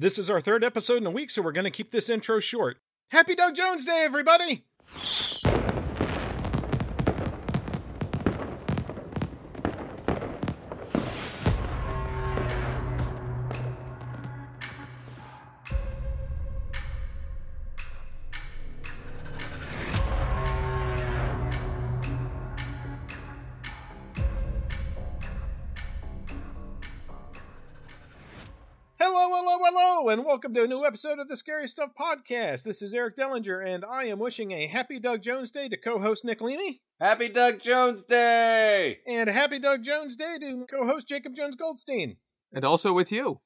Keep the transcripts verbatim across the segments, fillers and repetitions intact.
This is our third episode in a week, so we're going to keep this intro short. Happy Doug Jones Day, everybody! And welcome to a new episode of the Scary Stuff Podcast. This is Eric Dellinger, and I am wishing a happy Doug Jones Day to co-host Nick Leamy. Happy Doug Jones Day! And happy Doug Jones Day to co-host Jacob Jones Goldstein. And also with you.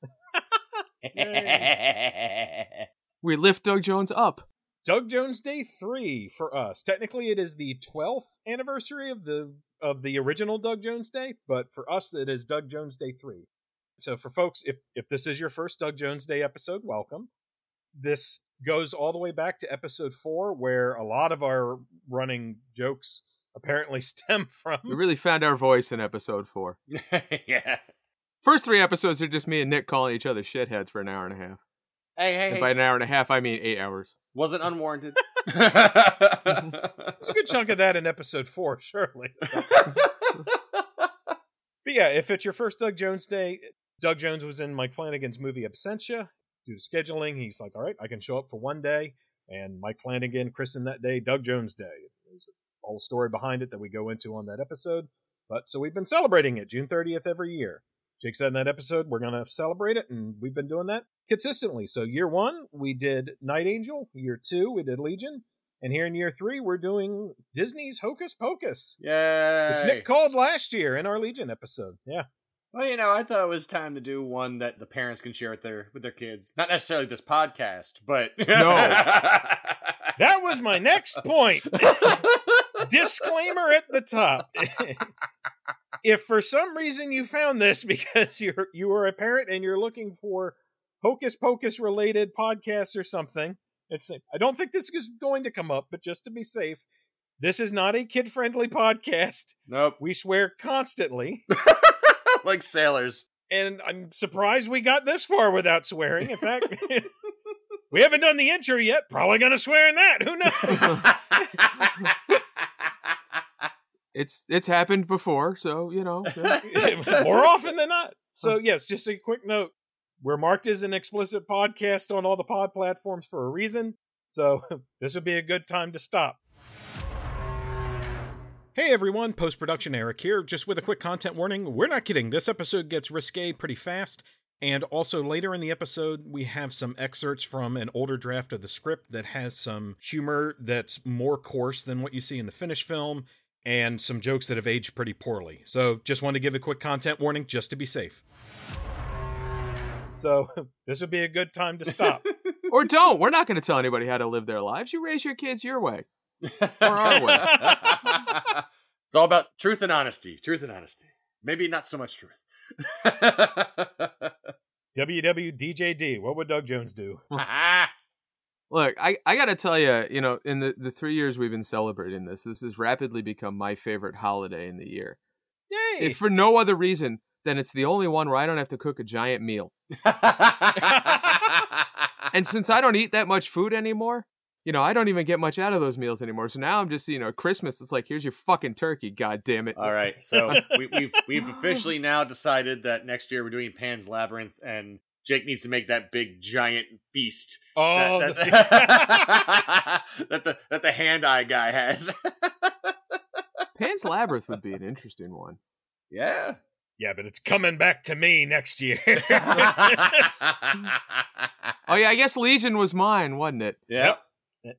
We lift Doug Jones up. Doug Jones Day three for us. Technically, it is the twelfth anniversary of the of the original Doug Jones Day, but for us, it is Doug Jones Day three. So for folks, if, if this is your first Doug Jones Day episode, welcome. This goes all the way back to episode four, where a lot of our running jokes apparently stem from. We really found our voice in episode four. Yeah. First three episodes are just me and Nick calling each other shitheads for an hour and a half. Hey, hey, and hey. By an hour and a half, I mean eight hours. Was it unwarranted? There's a good chunk of that in episode four, surely. But yeah, if it's your first Doug Jones Day... Doug Jones was in Mike Flanagan's movie Absentia. Due to scheduling, he's like, all right, I can show up for one day. And Mike Flanagan christened that day Doug Jones Day. There's a whole story behind it that we go into on that episode. But so we've been celebrating it June thirtieth every year. Jake said in that episode, we're going to celebrate it. And we've been doing that consistently. So year one, we did Night Angel. Year two, we did Legion. And here in year three, we're doing Disney's Hocus Pocus. Yay! Which Nick called last year in our Legion episode. Yeah. Well, you know, I thought it was time to do one that the parents can share with their with their kids. Not necessarily this podcast, but... No. That was my next point. Disclaimer at the top. If for some reason you found this because you're, you were a parent and you're looking for Hocus Pocus-related podcasts or something, it's, I don't think this is going to come up, but just to be safe, this is not a kid-friendly podcast. Nope. We swear constantly. Like sailors. And I'm surprised we got this far without swearing. In fact, we haven't done the intro yet. Probably going to swear in that. Who knows? it's it's happened before, so, you know. Yeah. More often than not. So, yes, just a quick note. We're marked as an explicit podcast on all the pod platforms for a reason. So this would be a good time to stop. Hey everyone, post-production Eric here, just with a quick content warning. We're not kidding, this episode gets risque pretty fast, and also later in the episode, we have some excerpts from an older draft of the script that has some humor that's more coarse than what you see in the finished film, and some jokes that have aged pretty poorly. So, just wanted to give a quick content warning, just to be safe. So, this would be a good time to stop. Or don't, we're not going to tell anybody how to live their lives, you raise your kids your way. Or are we? It's all about truth and honesty. Truth and honesty. Maybe not so much truth. W W D J D. What would Doug Jones do? Look, I, I got to tell you, you know, in the, the three years we've been celebrating this, this has rapidly become my favorite holiday in the year. Yay! If for no other reason than it's the only one where I don't have to cook a giant meal. And since I don't eat that much food anymore, you know, I don't even get much out of those meals anymore. So now I'm just, you know, Christmas, it's like, here's your fucking turkey, goddammit. All right. So we, we've, we've officially now decided that next year we're doing Pan's Labyrinth, and Jake needs to make that big giant beast. Oh, that, that, the feast. that, the, that the hand-eye guy has. Pan's Labyrinth would be an interesting one. Yeah. Yeah, but it's coming back to me next year. Oh, yeah, I guess Legion was mine, wasn't it? Yep.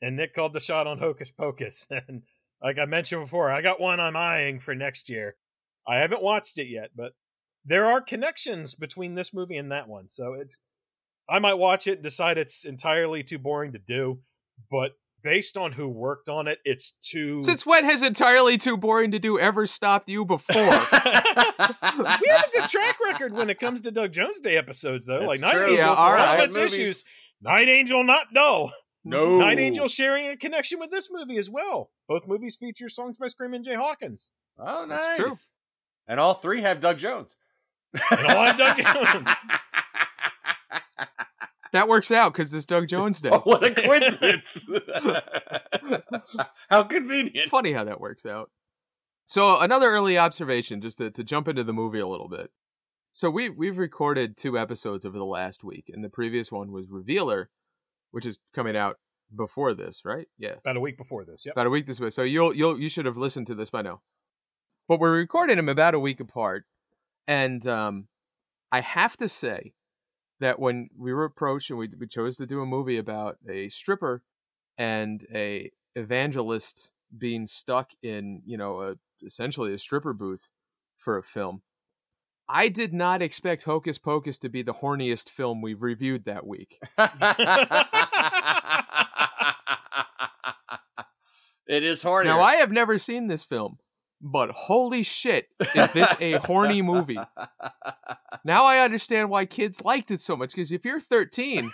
And Nick called the shot on Hocus Pocus. And like I mentioned before, I got one I'm eyeing for next year. I haven't watched it yet, but there are connections between this movie and that one. So it's, I might watch it and decide it's entirely too boring to do. But based on who worked on it, it's too... Since when has entirely too boring to do ever stopped you before? We have a good track record when it comes to Doug Jones Day episodes, though. That's like true. Night Angel, yeah, solid right. Issues. Night Angel, not dull. No. Night Angel sharing a connection with this movie as well. Both movies feature songs by Screamin' Jay Hawkins. Oh, nice. That's true. And all three have Doug Jones. And all have Doug Jones. that works out because it's Doug Jones Day. Oh, what a coincidence. How convenient. It's funny how that works out. So another early observation, just to, to jump into the movie a little bit. So we, we've recorded two episodes over the last week, and the previous one was Revealer, which is coming out before this, right? Yeah. About a week before this, yep. About a week this way. So you'll you'll you should have listened to this by now. But we're recording them about a week apart, and um, I have to say that when we were approached and we, we chose to do a movie about a stripper and a evangelist being stuck in, you know, a, essentially a stripper booth for a film, I did not expect Hocus Pocus to be the horniest film we reviewed that week. It is horny. Now, I have never seen this film, but holy shit, is this a horny movie. Now I understand why kids liked it so much, because if you're thirteen,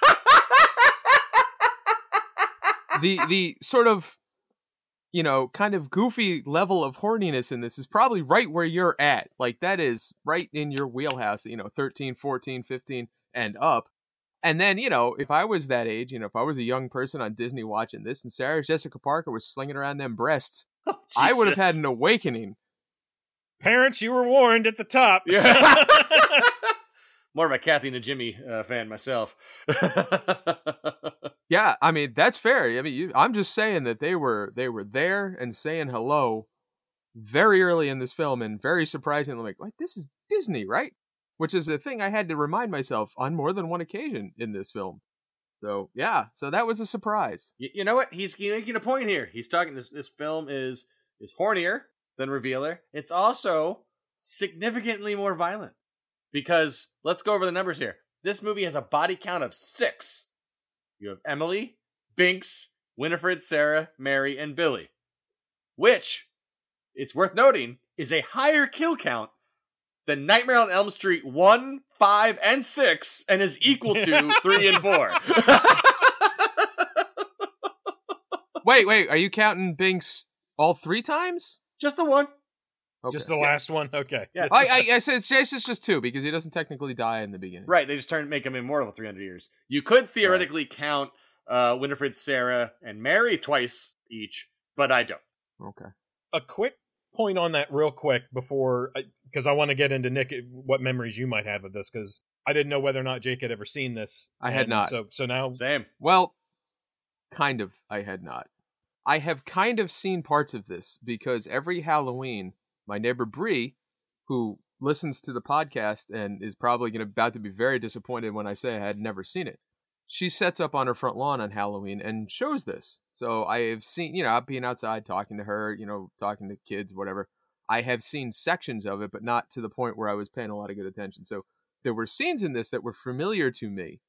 the the sort of, you know, kind of goofy level of horniness in this is probably right where you're at. Like, that is right in your wheelhouse, you know, thirteen, fourteen, fifteen, and up. And then, you know, if I was that age, you know, if I was a young person on Disney watching this and Sarah Jessica Parker was slinging around them breasts, oh, I would have had an awakening. Parents, you were warned at the top. Yeah. More of a Kathy and Jimmy uh, fan myself. Yeah, I mean, that's fair. I mean, you, I'm just saying that they were they were there and saying hello very early in this film, and very surprisingly, like, like this is Disney, right? Which is a thing I had to remind myself on more than one occasion in this film. So, yeah. So that was a surprise. You, you know what? He's making a point here. He's talking, this this film is, is hornier than Revealer. It's also significantly more violent. Because, let's go over the numbers here. This movie has a body count of six. You have Emily, Binks, Winifred, Sarah, Mary, and Billy. Which, it's worth noting, is a higher kill count The Nightmare on Elm Street one, five, and six, and is equal to three and four. Wait, wait, are you counting Binks all three times? Just the one. Okay. Just the yeah. last one? Okay. Yeah. I, I, I said it's just, it's just two, because he doesn't technically die in the beginning. Right, they just turn make him immortal three hundred years. You could theoretically right. count uh, Winifred, Sarah, and Mary twice each, but I don't. Okay. A quick point on that real quick before... I, because I want to get into, Nick, what memories you might have of this, because I didn't know whether or not Jake had ever seen this. I had not. So so now... Same. Well, kind of, I had not. I have kind of seen parts of this, because every Halloween, my neighbor Bree, who listens to the podcast and is probably gonna, about to be very disappointed when I say I had never seen it, she sets up on her front lawn on Halloween and shows this. So I have seen, you know, I've been outside talking to her, you know, talking to kids, whatever. I have seen sections of it, but not to the point where I was paying a lot of good attention. So there were scenes in this that were familiar to me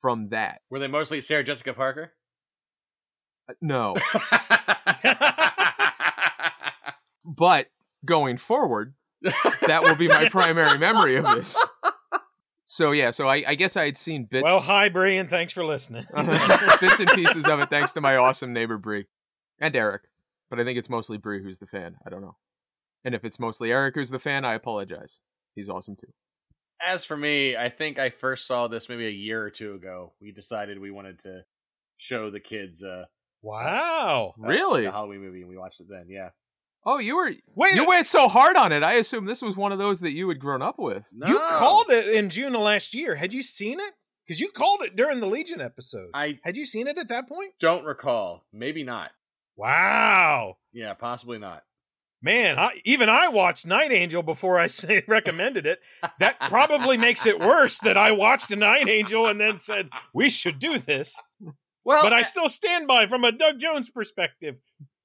from that. Were they mostly Sarah Jessica Parker? Uh, no. But going forward, that will be my primary memory of this. So yeah, so I, I guess I had seen bits. Well, hi, Bree, and thanks for listening. Bits and pieces of it, thanks to my awesome neighbor, Bree. And Eric. But I think it's mostly Bree who's the fan. I don't know. And if it's mostly Eric who's the fan, I apologize. He's awesome, too. As for me, I think I first saw this maybe a year or two ago. We decided we wanted to show the kids. Uh, wow. Uh, really? The Halloween movie, and we watched it then, yeah. Oh, you were Wait, you went so hard on it. I assume this was one of those that you had grown up with. No. You called it in June of last year. Had you seen it? Because you called it during the Legion episode. I Had you seen it at that point? Don't recall. Maybe not. Wow. Yeah, possibly not. Man, I, even I watched Night Angel before I say, recommended it. That probably makes it worse that I watched a Night Angel and then said, we should do this. Well, but I still stand by, from a Doug Jones perspective,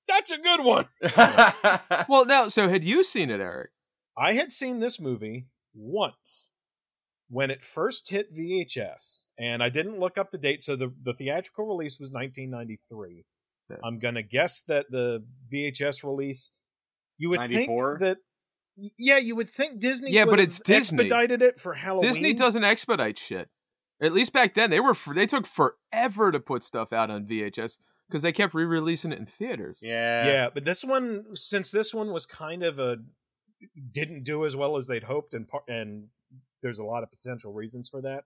that's a good one. Well, now, so had you seen it, Eric? I had seen this movie once when it first hit V H S, and I didn't look up the date, so the, the theatrical release was nineteen ninety-three. Yeah. I'm going to guess that the V H S release... You would ninety-four? Think that, yeah, you would think Disney yeah, would but it's have Disney. Expedited it for Halloween. Disney doesn't expedite shit. At least back then, they were they took forever to put stuff out on V H S because they kept re-releasing it in theaters. Yeah, yeah, but this one, since this one was kind of a didn't do as well as they'd hoped, and and there's a lot of potential reasons for that.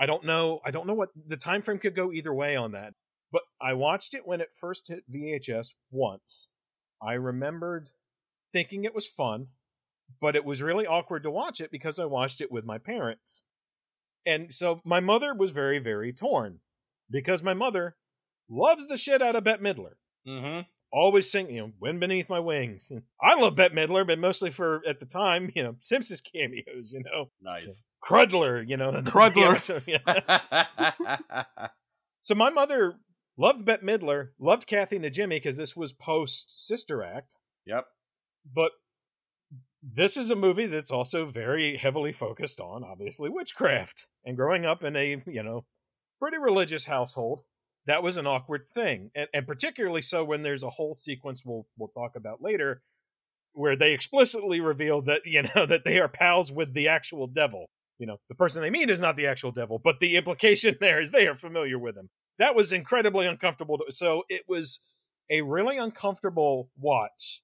I don't know. I don't know what the time frame could go either way on that. But I watched it when it first hit V H S once. I remembered thinking it was fun, but it was really awkward to watch it because I watched it with my parents. And so my mother was very, very torn because my mother loves the shit out of Bette Midler. Mm-hmm. Always singing, you know, Wind Beneath My Wings. And I love Bette Midler, but mostly for, at the time, you know, Simpsons cameos, you know. Nice. Crudler, you know. Crudler. Episode, yeah. So my mother loved Bette Midler, loved Kathy and Jimmy, because this was post-Sister Act. Yep. But this is a movie that's also very heavily focused on, obviously, witchcraft. And growing up in a, you know, pretty religious household, that was an awkward thing, and, and particularly so when there's a whole sequence we'll we'll talk about later where they explicitly reveal that, you know, that they are pals with the actual devil. You know, the person they meet is not the actual devil, but the implication there is they are familiar with him. That was incredibly uncomfortable. To, so it was a really uncomfortable watch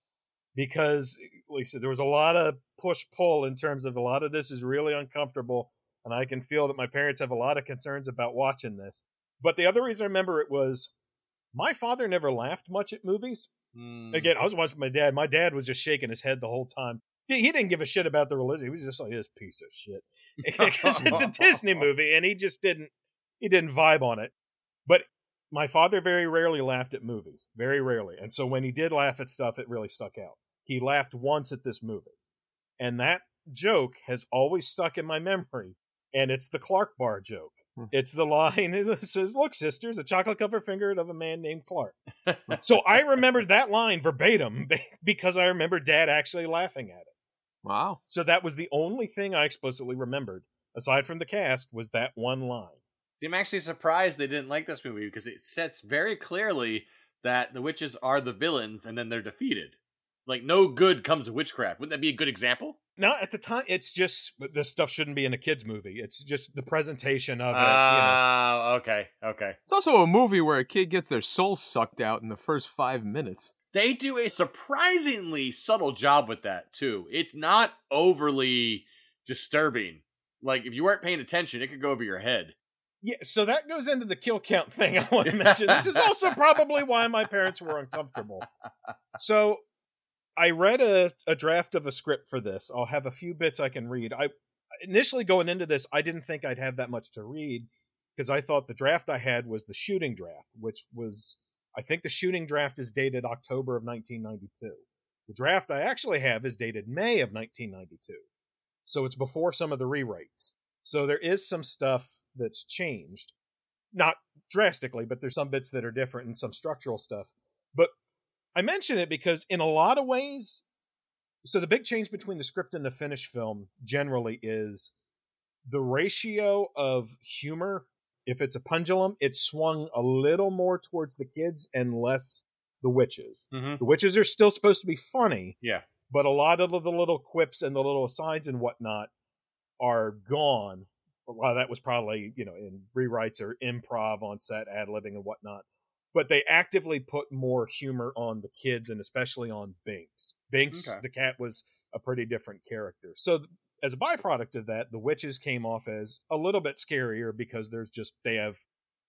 because, Lisa, there was a lot of push-pull in terms of a lot of this is really uncomfortable, and I can feel that my parents have a lot of concerns about watching this. But the other reason I remember it was my father never laughed much at movies. Mm. Again, I was watching my dad. My dad was just shaking his head the whole time. He didn't give a shit about the religion. He was just like, this piece of shit. Because it's a Disney movie, and he just didn't he didn't vibe on it. But my father very rarely laughed at movies. Very rarely. And so when he did laugh at stuff, it really stuck out. He laughed once at this movie. And that joke has always stuck in my memory. And it's the Clark Bar joke. It's the line that says, look, sisters, a chocolate covered finger of a man named Clark. So I remember that line verbatim because I remember Dad actually laughing at it. Wow. So that was the only thing I explicitly remembered, aside from the cast, was that one line. See, I'm actually surprised they didn't like this movie because it sets very clearly that the witches are the villains and then they're defeated. Like, no good comes of witchcraft. Wouldn't that be a good example? No, at the time, it's just, this stuff shouldn't be in a kid's movie. It's just the presentation of it. Oh, uh, you know. okay, okay. It's also a movie where a kid gets their soul sucked out in the first five minutes. They do a surprisingly subtle job with that, too. It's not overly disturbing. Like, if you weren't paying attention, it could go over your head. Yeah, so that goes into the kill count thing I want to mention. This is also probably why my parents were uncomfortable. So... I read a, a draft of a script for this. I'll have a few bits I can read. I initially going into this, I didn't think I'd have that much to read because I thought the draft I had was the shooting draft, which was, I think the shooting draft is dated October of nineteen ninety-two. The draft I actually have is dated May of nineteen ninety-two. So it's before some of the rewrites. So there is some stuff that's changed. Not drastically, but there's some bits that are different and some structural stuff. But I mention it because in a lot of ways, so the big change between the script and the finished film generally is the ratio of humor. If it's a pendulum, it swung a little more towards the kids and less the witches. Mm-hmm. The witches are still supposed to be funny. Yeah. But a lot of the little quips and the little asides and whatnot are gone. A lot of that was probably, you know, in rewrites or improv on set, ad-libbing and whatnot. But they actively put more humor on the kids and especially on Binks. Binks, okay. The cat, was a pretty different character. So th- as a byproduct of that, the witches came off as a little bit scarier because there's just, they have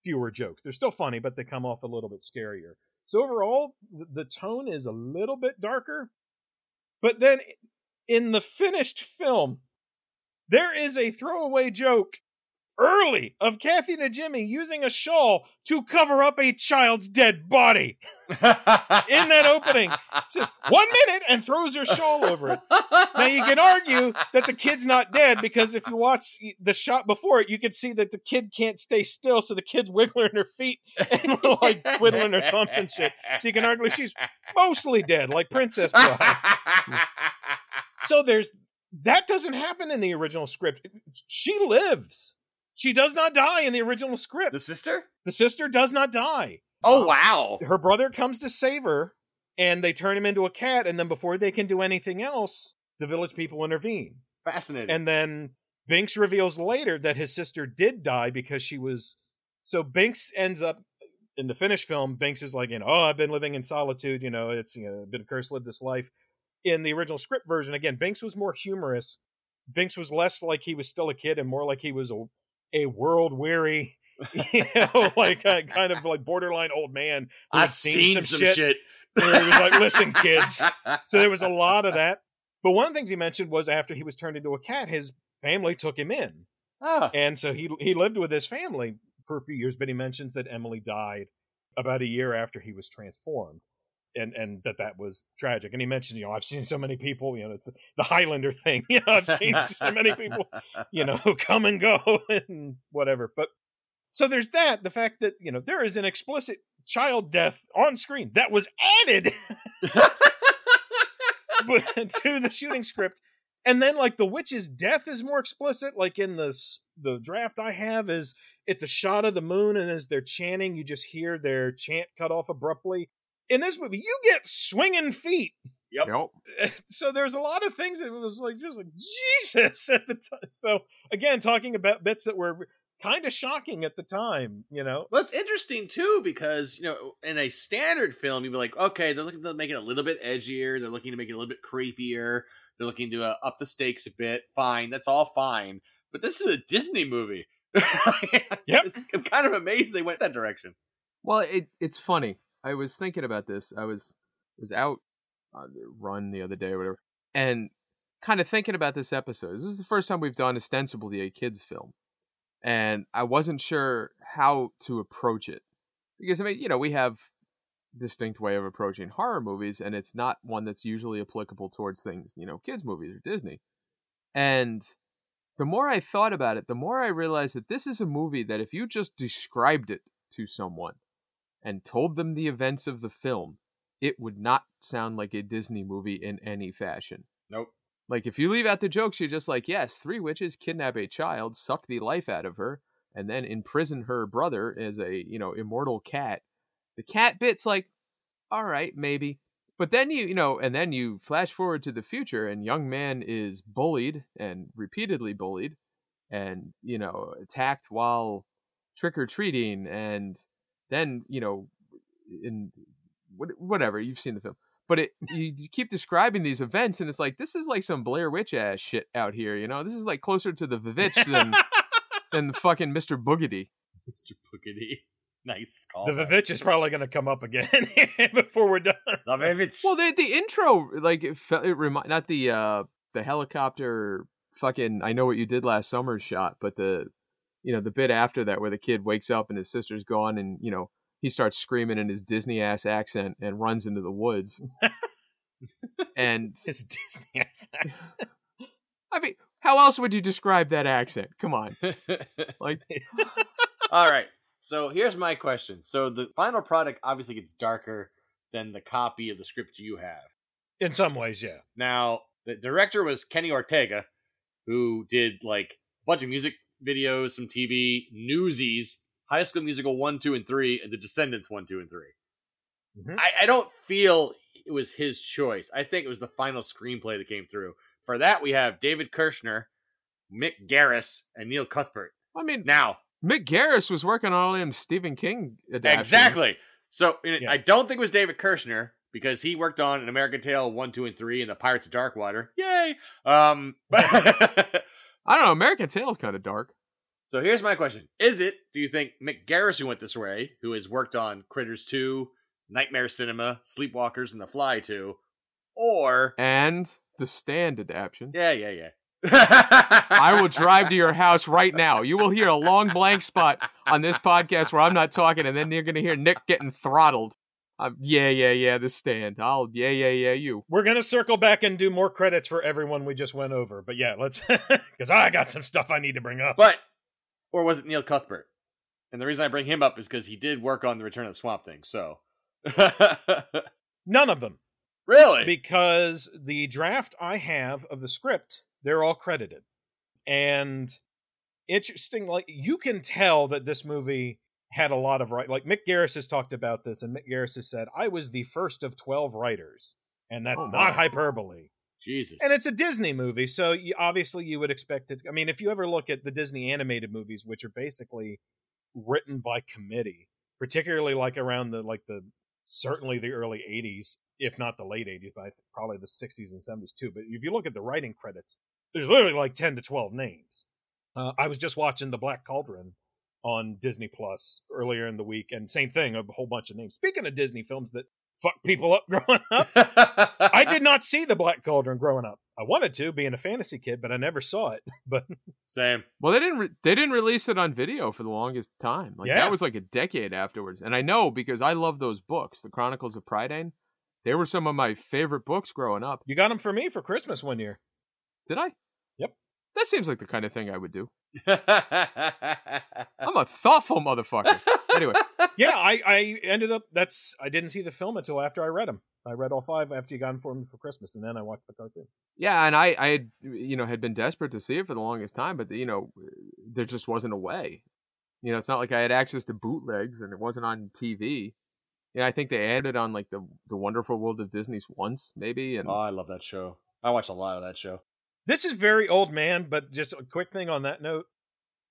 fewer jokes. They're still funny, but they come off a little bit scarier. So overall, th- the tone is a little bit darker. But then in the finished film, there is a throwaway joke early of Kathy and Jimmy using a shawl to cover up a child's dead body in that opening. Just one minute and throws her shawl over it. Now you can argue that the kid's not dead because if you watch the shot before it, you can see that the kid can't stay still. So the kid's wiggling her feet and like twiddling her thumbs and shit. So you can argue she's mostly dead, like Princess Bride. So there's, that doesn't happen in the original script. She lives. She does not die in the original script. The sister? The sister does not die. Oh, wow. Her brother comes to save her, and they turn him into a cat, and then before they can do anything else, the village people intervene. Fascinating. And then Binks reveals later that his sister did die because she was... So Binks ends up, in the finished film, Binks is like, you know, oh, I've been living in solitude, you know, it's, you know, been a curse, live this life. In the original script version, again, Binks was more humorous. Binks was less like he was still a kid and more like he was a a world weary, you know, like a, kind of like borderline old man. I've seen, seen some, some shit. shit. Where he was like, listen, kids. So there was a lot of that. But one of the things he mentioned was after he was turned into a cat, his family took him in. Oh. And so he he lived with his family for a few years, but he mentions that Emily died about a year after he was transformed, and and that that was tragic. And he mentioned, you know, I've seen so many people, you know, it's the Highlander thing. You know, I've seen so many people, you know, come and go and whatever. But so there's that, the fact that, you know, there is an explicit child death on screen that was added to the shooting script. And then, like, the witch's death is more explicit. Like, in the the draft I have is, it's a shot of the moon, and as they're chanting, you just hear their chant cut off abruptly. In this movie, you get swinging feet. Yep. Yep. So there's a lot of things that was like, just like, Jesus at the time. So, again, talking about bits that were kind of shocking at the time, you know? Well, it's interesting, too, because, you know, in a standard film, you'd be like, okay, they're looking to make it a little bit edgier. They're looking to make it a little bit creepier. They're looking to uh, up the stakes a bit. Fine. That's all fine. But this is a Disney movie. Yep. It's, I'm kind of amazed they went that direction. Well, it, it's funny. I was thinking about this. I was was out on the run the other day or whatever, and kind of thinking about this episode. This is the first time we've done ostensibly a kids film. And I wasn't sure how to approach it. Because, I mean, you know, we have distinct way of approaching horror movies, and it's not one that's usually applicable towards things, you know, kids movies or Disney. And the more I thought about it, the more I realized that this is a movie that if you just described it to someone and told them the events of the film, it would not sound like a Disney movie in any fashion. Nope. Like, if you leave out the jokes, you're just like, yes, three witches kidnap a child, suck the life out of her, and then imprison her brother as a, you know, immortal cat. The cat bit's like, all right, maybe. But then you, you know, and then you flash forward to the future, and young man is bullied and repeatedly bullied and, you know, attacked while trick-or-treating. And then, you know, in whatever, you've seen the film. But it, you keep describing these events, and it's like, this is like some Blair Witch-ass shit out here, you know? This is like closer to the Vavitch than, than fucking Mister Boogedy. Mister Boogedy. Nice call. The Vavitch is probably going to come up again before we're done. The Vavitch. Well, the the intro, like it, it remind not the uh, the helicopter fucking I Know What You Did Last Summer shot, but the you know the bit after that where the kid wakes up and his sister's gone, and you know he starts screaming in his Disney ass accent and runs into the woods. And his Disney ass accent. I mean, how else would you describe that accent? Come on, like, all right. So here's my question. So the final product obviously gets darker than the copy of the script you have. In some ways, yeah. Now, the director was Kenny Ortega, who did like a bunch of music videos, some T V, Newsies, High School Musical one, two, and three, and The Descendants one, two, and three. Mm-hmm. I, I don't feel it was his choice. I think it was the final screenplay that came through. For that, we have David Kirshner, Mick Garris, and Neil Cuthbert. I mean, now... Mick Garris was working on all them Stephen King adaptations. Exactly. So yeah. I don't think it was David Kirshner, because he worked on An American Tale one, two, and three and The Pirates of Darkwater. Yay! Um, but I don't know. American Tale's kind of dark. So here's my question. Is it, do you think Mick Garris, who went this way, who has worked on Critters two, Nightmare Cinema, Sleepwalkers, and The Fly two, or... And The Stand adaptation. Yeah, yeah, yeah. I will drive to your house right now. You will hear a long blank spot on this podcast where I'm not talking, and then you're going to hear Nick getting throttled. Um, yeah, yeah, yeah, The Stand. I'll, yeah, yeah, yeah, you. We're going to circle back and do more credits for everyone we just went over. But yeah, let's, because I got some stuff I need to bring up. But, or was it Neil Cuthbert? And the reason I bring him up is because he did work on The Return of the Swamp Thing, so. None of them. Really? Because the draft I have of the script, they're all credited. And interesting, like, you can tell that this movie had a lot of right. Like, Mick Garris has talked about this, and Mick Garris has said, I was the first of twelve writers. And that's oh, not wow. hyperbole. Jesus. And it's a Disney movie, so you, obviously you would expect it. I mean, if you ever look at the Disney animated movies, which are basically written by committee, particularly like around the, like the, certainly the early eighties, if not the late eighties, but probably the sixties and seventies too. But if you look at the writing credits, there's literally like ten to twelve names. Uh, I was just watching The Black Cauldron on Disney Plus earlier in the week, and same thing, a whole bunch of names. Speaking of Disney films that fuck people up growing up, I did not see The Black Cauldron growing up. I wanted to, being a fantasy kid, but I never saw it. But same. Well, they didn't. Re- they didn't release it on video for the longest time. Like yeah. that was like a decade afterwards. And I know because I love those books, The Chronicles of Prydain. They were some of my favorite books growing up. You got them for me for Christmas one year. Did I? Yep. That seems like the kind of thing I would do. I'm a thoughtful motherfucker. Anyway. Yeah, I, I ended up, that's, I didn't see the film until after I read them. I read all five after you got them for me for Christmas, and then I watched the cartoon. Yeah, and I, I had, you know, had been desperate to see it for the longest time, but, you know, there just wasn't a way. You know, it's not like I had access to bootlegs, and it wasn't on T V. Yeah, I think they added on, like, the, the Wonderful World of Disney's once, maybe. And... Oh, I love that show. I watched a lot of that show. This is very old man, but just a quick thing on that note.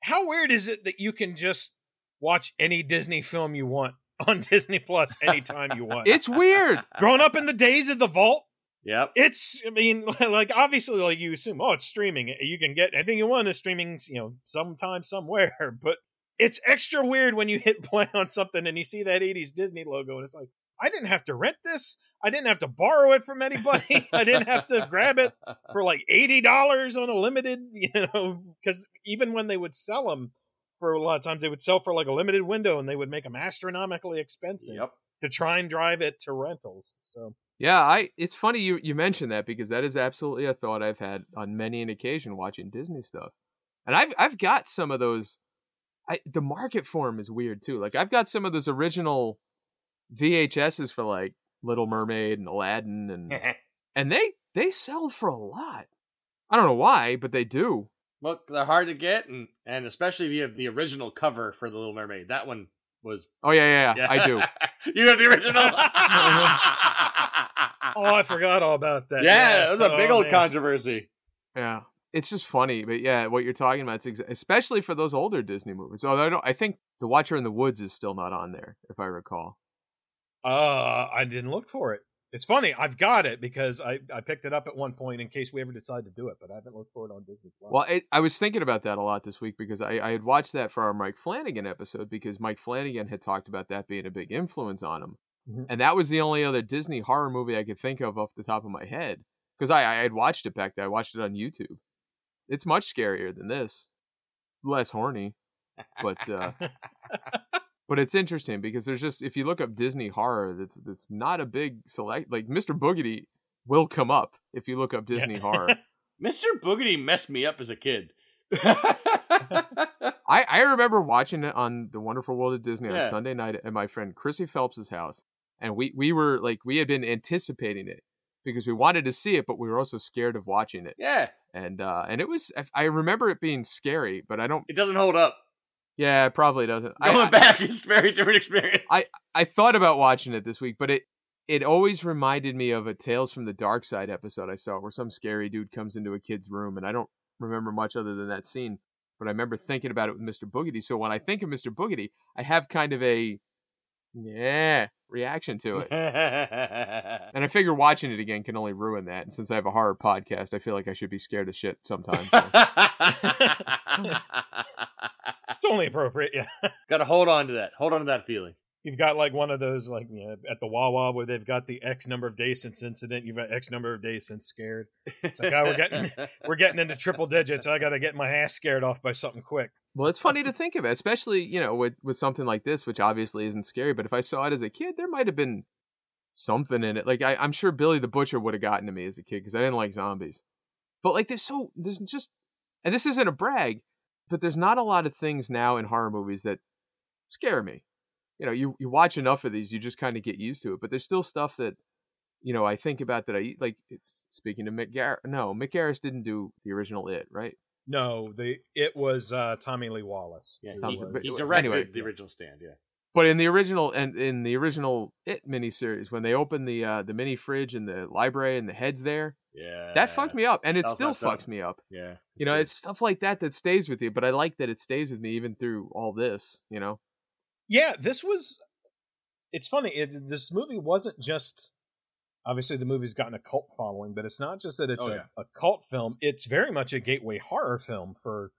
How weird is it that you can just watch any Disney film you want on Disney Plus anytime you want? It's weird. Growing up in the days of the vault. Yep. It's, I mean, like, obviously, like, you assume, oh, it's streaming. You can get anything you want is streaming, you know, sometime, somewhere. But it's extra weird when you hit play on something and you see that eighties Disney logo and it's like, I didn't have to rent this. I didn't have to borrow it from anybody. I didn't have to grab it for like eighty dollars on a limited, you know, because even when they would sell them for a lot of times, they would sell for like a limited window and they would make them astronomically expensive yep. to try and drive it to rentals. So, yeah, I it's funny you, you mentioned that because that is absolutely a thought I've had on many an occasion watching Disney stuff. And I've, I've got some of those. I, the market for them is weird, too. Like, I've got some of those original V H S's for like Little Mermaid and Aladdin and and they they sell for a lot. I don't know why, but they do. Look, they're hard to get, and and especially if you have the original cover for the Little Mermaid. That one was oh yeah yeah, yeah. I do. You have the original. Oh, I forgot all about that. Yeah, yeah. It was a big oh, old man. controversy. Yeah, it's just funny, but yeah, what you're talking about, it's exa- especially for those older Disney movies. Although I don't, I think The Watcher in the Woods is still not on there, if I recall. Uh, I didn't look for it. It's funny. I've got it because I, I picked it up at one point in case we ever decide to do it, but I haven't looked for it on Disney Plus. Well, I, I was thinking about that a lot this week because I, I had watched that for our Mike Flanagan episode because Mike Flanagan had talked about that being a big influence on him. Mm-hmm. And that was the only other Disney horror movie I could think of off the top of my head because I, I had watched it back then. I watched it on YouTube. It's much scarier than this. Less horny, but... Uh, But it's interesting because there's just, if you look up Disney horror, that's that's not a big select. Like, Mister Boogedy will come up if you look up Disney yeah. horror. Mister Boogedy messed me up as a kid. I, I remember watching it on The Wonderful World of Disney yeah. on Sunday night at my friend Chrissy Phelps's house. And we, we were like, we had been anticipating it because we wanted to see it, but we were also scared of watching it. Yeah. And, uh, and it was, I remember it being scary, but I don't. It doesn't hold up. Yeah, it probably doesn't. Going I, back is a very different experience. I, I thought about watching it this week, but it, it always reminded me of a Tales from the Dark Side episode I saw where some scary dude comes into a kid's room, and I don't remember much other than that scene, but I remember thinking about it with Mister Boogedy. So when I think of Mister Boogedy, I have kind of a, yeah, reaction to it. And I figure watching it again can only ruin that. And since I have a horror podcast, I feel like I should be scared of shit sometimes. So. It's only appropriate, yeah. Got to hold on to that. Hold on to that feeling. You've got like one of those, like, you know, at the Wawa where they've got the X number of days since incident. You've got X number of days since scared. It's like, oh, we're getting we're getting into triple digits. I got to get my ass scared off by something quick. Well, it's funny to think of it, especially, you know, with, with something like this, which obviously isn't scary. But if I saw it as a kid, there might have been something in it. Like, I, I'm sure Billy the Butcher would have gotten to me as a kid because I didn't like zombies. But like, there's so there's just, and this isn't a brag. But there's not a lot of things now in horror movies that scare me. You know, you, you watch enough of these, you just kind of get used to it. But there's still stuff that, you know, I think about that I, like, speaking to Mick Garris, no, Mick Garris didn't do the original It, right? No, the it was uh, Tommy Lee Wallace. Yeah, Tom, was. He directed anyway, the original Stand, yeah. But in the original, and in the original It miniseries, when they opened the uh, the mini fridge and the library and the heads there, yeah, that fucked me up, and it still fucks up. me up. Yeah, you know, good. It's stuff like that that stays with you. But I like that it stays with me even through all this. You know, yeah, this was. It's funny. It, this movie wasn't just. Obviously, the movie's gotten a cult following, but it's not just that it's oh, a, yeah. a cult film. It's very much a gateway horror film for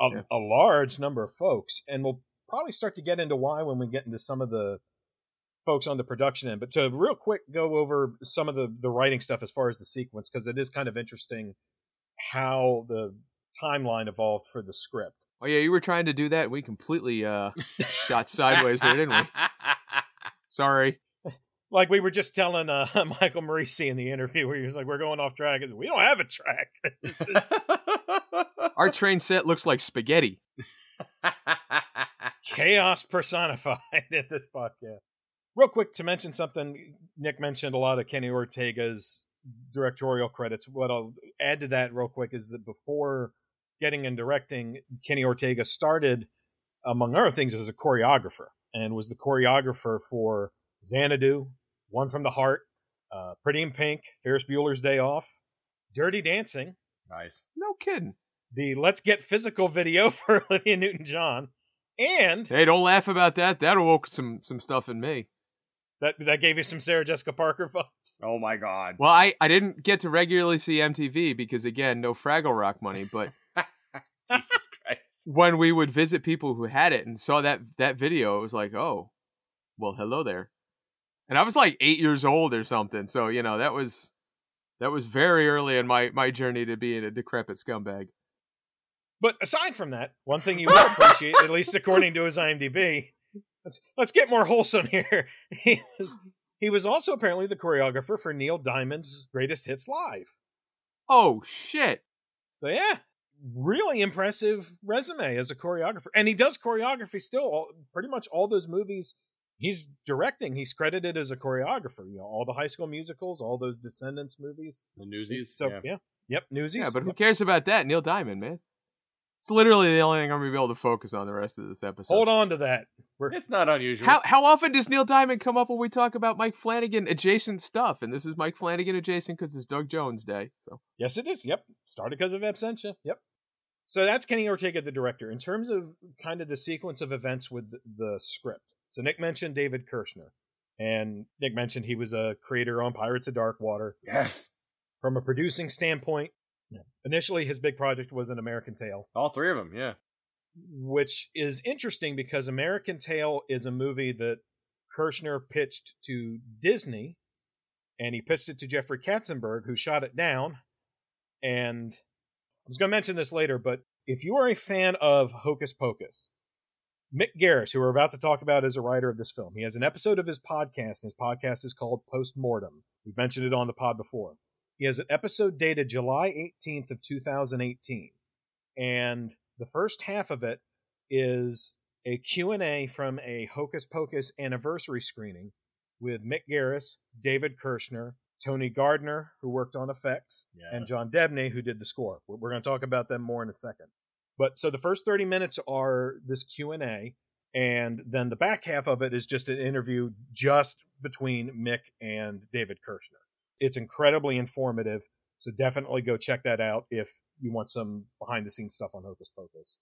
a, yeah. a large number of folks. And we'll probably start to get into why when we get into some of the folks on the production end. But to real quick go over some of the, the writing stuff as far as the sequence, because it is kind of interesting how the timeline evolved for the script. Oh, yeah, you were trying to do that. We completely uh, shot sideways there, didn't we? Sorry. Like we were just telling uh, Michael Morisi in the interview where he was like, we're going off track. And we don't have a track. This is... Our train set looks like spaghetti. Chaos personified at this podcast. Real quick to mention something, Nick mentioned a lot of Kenny Ortega's directorial credits. What I'll add to that real quick is that before getting and directing, Kenny Ortega started, among other things, as a choreographer and was the choreographer for Xanadu, One from the Heart, uh, Pretty in Pink, Ferris Bueller's Day Off, Dirty Dancing. Nice. No kidding. The Let's Get Physical video for Olivia Newton-John. And... Hey, don't laugh about that. That awoke some, some stuff in me. That that gave you some Sarah Jessica Parker vibes. Oh, my God. Well, I, I didn't get to regularly see M T V because, again, no Fraggle Rock money, but... Jesus Christ. When we would visit people who had it and saw that, that video, it was like, oh, well, hello there. And I was like eight years old or something. So, you know, that was that was very early in my, my journey to being a decrepit scumbag. But aside from that, one thing you will appreciate, at least according to his IMDb, let's, let's get more wholesome here. He was, he was also apparently the choreographer for Neil Diamond's Greatest Hits Live. Oh, shit. So, yeah. Really impressive resume as a choreographer. And he does choreography still. All, pretty much all those movies he's directing, he's credited as a choreographer. You know, all the High School Musicals, all those Descendants movies. The Newsies. So, yeah. yeah. Yep, Newsies. Yeah, but who yep. cares about that? Neil Diamond, man. It's literally the only thing I'm going to be able to focus on the rest of this episode. Hold on to that. We're... It's not unusual. How, how often does Neil Diamond come up when we talk about Mike Flanagan adjacent stuff? And this is Mike Flanagan adjacent because it's Doug Jones Day. So yes, it is. Yep. Started because of Absentia. Yep. So that's Kenny Ortega, the director. In terms of kind of the sequence of events with the, the script. So Nick mentioned David Kirshner. And Nick mentioned he was a creator on Pirates of Dark Water. Yes. From a producing standpoint, yeah. Initially, his big project was An American Tale. All three of them, yeah. Which is interesting because American Tale is a movie that Kirshner pitched to Disney, and he pitched it to Jeffrey Katzenberg, who shot it down. And I was going to mention this later, but if you are a fan of Hocus Pocus, Mick Garris, who we're about to talk about, is a writer of this film. He has an episode of his podcast, and his podcast is called Postmortem. We've mentioned it on the pod before. He has an episode dated July eighteenth of two thousand eighteen, and the first half of it is a Q and A from a Hocus Pocus anniversary screening with Mick Garris, David Kirshner, Tony Gardner, who worked on effects, yes. and John Debney, who did the score. We're going to talk about them more in a second. But so the first thirty minutes are this Q and A, and then the back half of it is just an interview just between Mick and David Kirshner. It's incredibly informative, so definitely go check that out if you want some behind-the-scenes stuff on Hocus Pocus.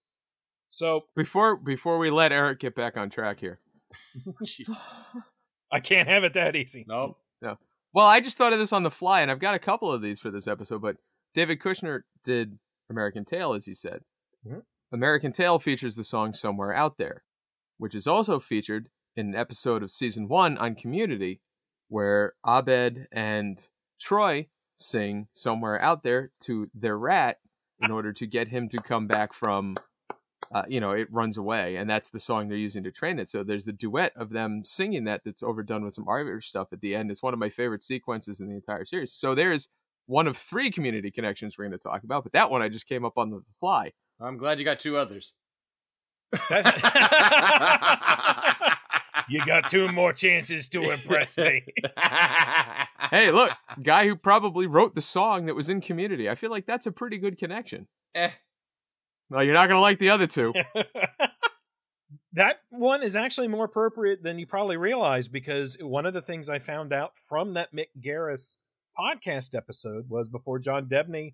So before before we let Eric get back on track here, I can't have it that easy. No, no. Well, I just thought of this on the fly, and I've got a couple of these for this episode. But David Kirshner did American Tale, as you said. Mm-hmm. American Tale features the song "Somewhere Out There," which is also featured in an episode of season one on Community, where Abed and Troy sing Somewhere Out There to their rat in order to get him to come back from, uh, you know, it runs away. And that's the song they're using to train it. So there's the duet of them singing that that's overdone with some Irish stuff at the end. It's one of my favorite sequences in the entire series. So there's one of three Community connections we're going to talk about, but that one I just came up on the fly. I'm glad you got two others. You got two more chances to impress me. Hey, look, guy who probably wrote the song that was in Community. I feel like that's a pretty good connection. Eh. No, you're not going to like the other two. That one is actually more appropriate than you probably realize, because one of the things I found out from that Mick Garris podcast episode was before John Debney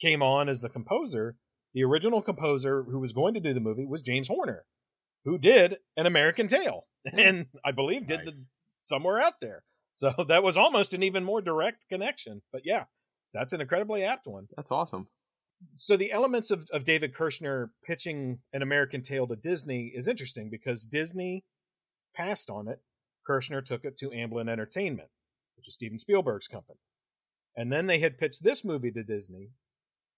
came on as the composer, the original composer who was going to do the movie was James Horner, who did An American Tale, and I believe did nice. the Somewhere Out There. So that was almost an even more direct connection. But yeah, that's an incredibly apt one. That's awesome. So the elements of, of David Kirshner pitching An American Tale to Disney is interesting because Disney passed on it. Kirshner took it to Amblin Entertainment, which is Steven Spielberg's company. And then they had pitched this movie to Disney.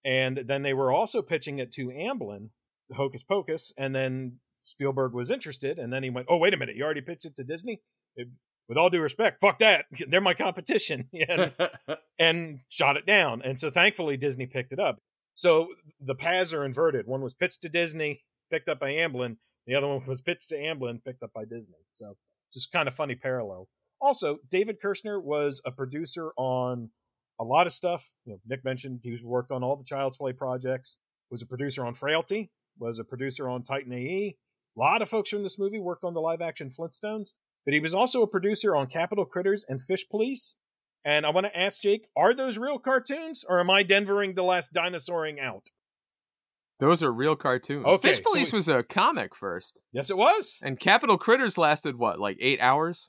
And then they were also pitching it to Amblin, Hocus Pocus. And then Spielberg was interested. And then he went, oh, wait a minute. You already pitched it to Disney? It, with all due respect, fuck that. They're my competition. And, and shot it down. And so thankfully, Disney picked it up. So the paths are inverted. One was pitched to Disney, picked up by Amblin. The other one was pitched to Amblin, picked up by Disney. So just kind of funny parallels. Also, David Kirshner was a producer on a lot of stuff. You know, Nick mentioned he worked on all the Child's Play projects, was a producer on Frailty, was a producer on Titan A E. A lot of folks from this movie worked on the live-action Flintstones, but he was also a producer on Capital Critters and Fish Police. And I want to ask Jake, are those real cartoons, or am I Denvering the last dinosauring out? Those are real cartoons. Okay, Fish Police so we... was a comic first. Yes, it was. And Capital Critters lasted, what, like eight hours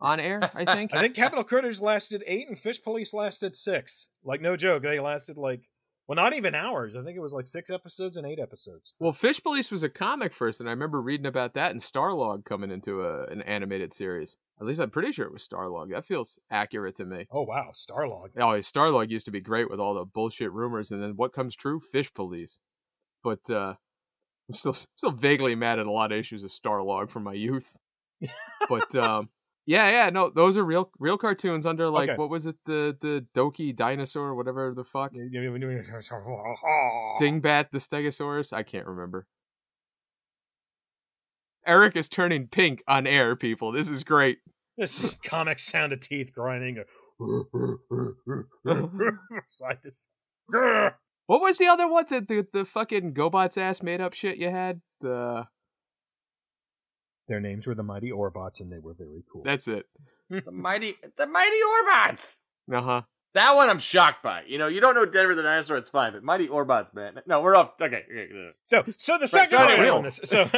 on air, I think? I think Capital Critters lasted eight, and Fish Police lasted six. Like, no joke, they lasted like, well, not even hours. I think it was like six episodes and eight episodes. Well, Fish Police was a comic first, and I remember reading about that and Starlog coming into a, an animated series. At least I'm pretty sure it was Starlog. That feels accurate to me. Oh, wow. Starlog. Oh, Starlog used to be great with all the bullshit rumors. And then what comes true? Fish Police. But uh, I'm still still vaguely mad at a lot of issues of Starlog from my youth. But um, yeah, yeah, no, those are real real cartoons under like, okay. What was it? The the Doki Dinosaur, whatever the fuck. Dingbat the Stegosaurus. I can't remember. Eric is turning pink on air, people. This is great. This is comic sound of teeth grinding. What was the other one that the, the fucking GoBots ass made up shit you had? The... Their names were the Mighty Orbots, and they were very cool. That's it. the mighty, the mighty Orbots. Uh huh. That one I'm shocked by. You know, you don't know Denver the Dinosaur, it's fine, but Mighty Orbots, man. No, we're off. Okay. So, so the second one on this. So.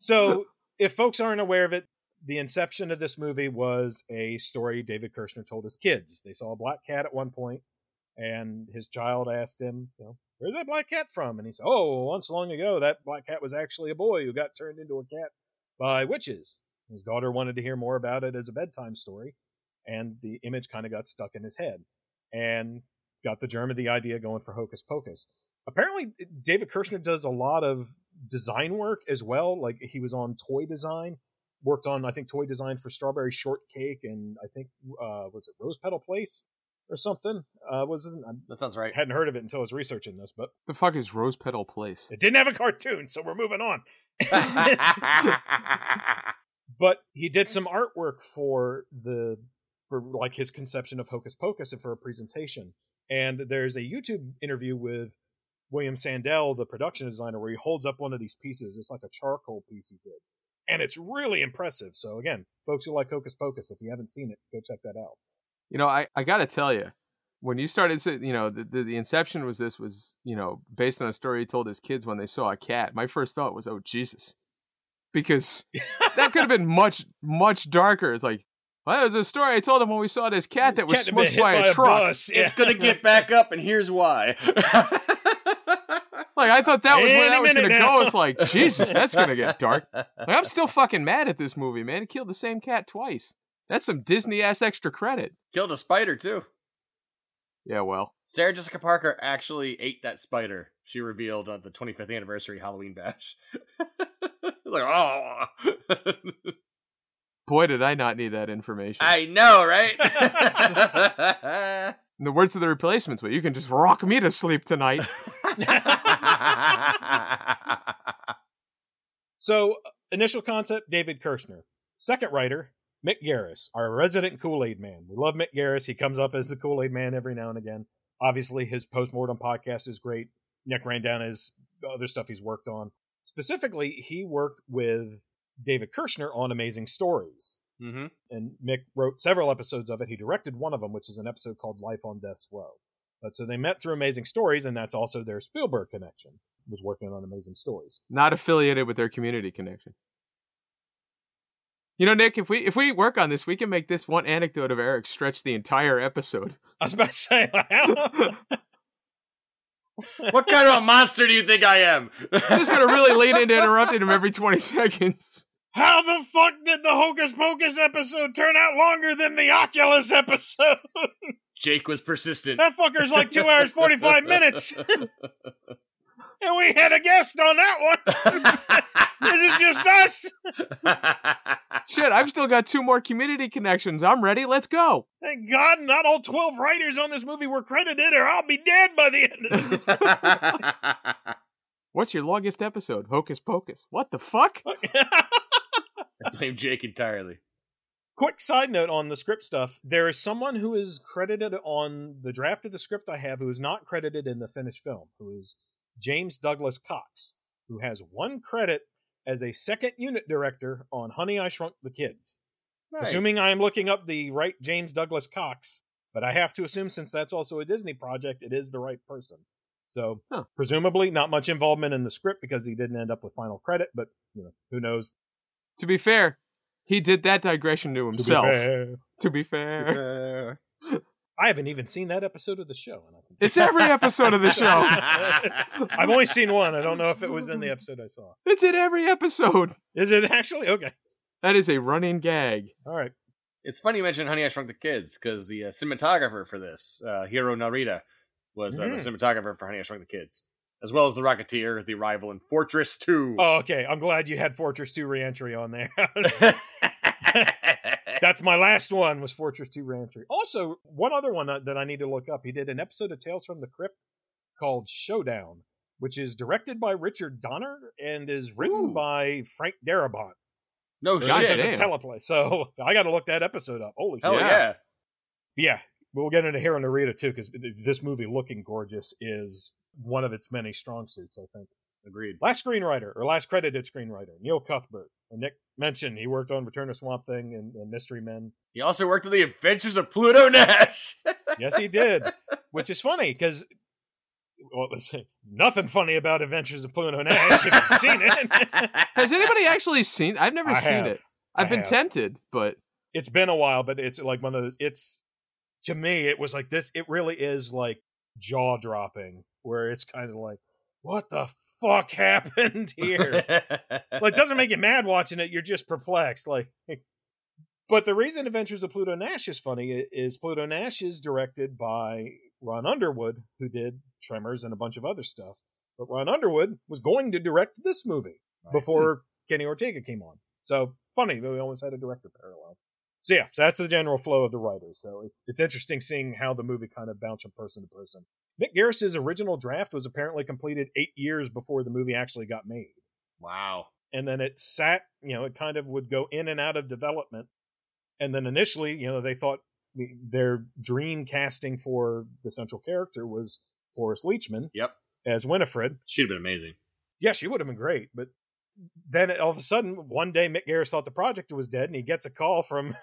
So, if folks aren't aware of it, the inception of this movie was a story David Kirshner told his kids. They saw a black cat at one point, and his child asked him, you know, where's that black cat from? And he said, oh, once long ago, that black cat was actually a boy who got turned into a cat by witches. His daughter wanted to hear more about it as a bedtime story, and the image kind of got stuck in his head, and got the germ of the idea going for Hocus Pocus. Apparently, David Kirshner does a lot of design work as well. Like, he was on toy design, worked on, I think, toy design for Strawberry Shortcake, and I think uh was it Rose Petal Place or something? Uh wasn't that sounds right? Hadn't heard of it until I was researching this. But the fuck is Rose Petal Place? It didn't have a cartoon, so we're moving on. But he did some artwork for the for like his conception of Hocus Pocus and for a presentation. And there's a YouTube interview with William Sandell, the production designer, where he holds up one of these pieces. It's like a charcoal piece he did. And it's really impressive. So again, folks who like Hocus Pocus, if you haven't seen it, go check that out. You know, I, I got to tell you, when you started, you know, the, the, the inception was this was, you know, based on a story he told his kids when they saw a cat. My first thought was, oh, Jesus, because that could have been much, much darker. It's like, well, there's a story I told him when we saw this cat this that was smushed by, by a truck. Yeah. It's going to get back up, and here's why. Like, I thought that was where that was going to go. It's like, Jesus, that's going to get dark. Like, I'm still fucking mad at this movie, man. It killed the same cat twice. That's some Disney-ass extra credit. Killed a spider, too. Yeah, well. Sarah Jessica Parker actually ate that spider. She revealed on the twenty-fifth anniversary Halloween bash. Like, oh. Boy, did I not need that information. I know, right? In the words of The Replacements, but you can just rock me to sleep tonight. So, initial concept, David Kirshner. Second writer, Mick Garris, our resident Kool-Aid man. We love Mick Garris. He comes up as the Kool-Aid man every now and again. Obviously, his postmortem podcast is great. Nick ran down his other stuff he's worked on. Specifically, he worked with David Kirshner on Amazing Stories. Mm-hmm. And Mick wrote several episodes of it. He directed one of them, which is an episode called Life on Death's Row. But so they met through Amazing Stories, and that's also their Spielberg connection, was working on Amazing Stories. Not affiliated with their community connection. You know, Nick, if we if we work on this, we can make this one anecdote of Eric stretch the entire episode. I was about to say, What kind of a monster do you think I am? I'm just going to really lean into interrupting him every twenty seconds. How the fuck did the Hocus Pocus episode turn out longer than the Oculus episode? Jake was persistent. That fucker's like two hours, forty-five minutes. And we had a guest on that one. This is just us. Shit, I've still got two more community connections. I'm ready. Let's go. Thank God not all twelve writers on this movie were credited, or I'll be dead by the end of this. What's your longest episode? Hocus Pocus. What the fuck? I blame Jake entirely. Quick side note on the script stuff. There is someone who is credited on the draft of the script I have who is not credited in the finished film, who is James Douglas Cox, who has one credit as a second unit director on Honey, I Shrunk the Kids. Nice. Assuming I am looking up the right James Douglas Cox, but I have to assume since that's also a Disney project, it is the right person. So huh. presumably not much involvement in the script because he didn't end up with final credit, but you know, who knows? To be fair, he did that digression to himself. To be fair. To be fair. To be fair. I haven't even seen that episode of the show. And I can... It's every episode of the show. I've only seen one. I don't know if it was in the episode I saw. It's in every episode. Is it actually? Okay. That is a running gag. All right. It's funny you mentioned Honey, I Shrunk the Kids, because the uh, cinematographer for this, uh, Hiro Narita, was uh, mm-hmm. the cinematographer for Honey, I Shrunk the Kids, as well as The Rocketeer, The Rival, and Fortress two. Oh, okay. I'm glad you had Fortress two Reentry on there. That's my last one, was Fortress two Reentry. Also, one other one that, that I need to look up. He did an episode of Tales from the Crypt called Showdown, which is directed by Richard Donner and is written Ooh. by Frank Darabont. No shit. That's a teleplay. So I got to look that episode up. Holy Hell shit. yeah. Yeah. We'll get into Hiro Narita, too, because this movie, looking gorgeous, is one of its many strong suits, I think. Agreed. Last screenwriter, or last credited screenwriter, Neil Cuthbert. And Nick mentioned he worked on Return to Swamp Thing and, and Mystery Men. He also worked on The Adventures of Pluto Nash. Yes, he did. Which is funny, because well, nothing funny about Adventures of Pluto Nash if you've seen it. Has anybody actually seen it? I've never I seen have. it. I've I been have. tempted, but... It's been a while, but it's like one of the... It's... To me, it was like this. It really is like jaw dropping, where it's kind of like, what the fuck happened here? Well, it doesn't make you mad watching it. You're just perplexed. Like, but the reason Adventures of Pluto Nash is funny is Pluto Nash is directed by Ron Underwood, who did Tremors and a bunch of other stuff. But Ron Underwood was going to direct this movie nice. before Kenny Ortega came on. So funny that we almost had a director parallel. So yeah, so that's the general flow of the writers. So it's it's interesting seeing how the movie kind of bounced from person to person. Mick Garris' original draft was apparently completed eight years before the movie actually got made. Wow. And then it sat, you know, it kind of would go in and out of development. And then initially, you know, they thought their dream casting for the central character was Cloris Leachman yep. as Winifred. She'd have been amazing. Yeah, she would have been great, but then all of a sudden, one day, Mick Garris thought the project was dead, and he gets a call from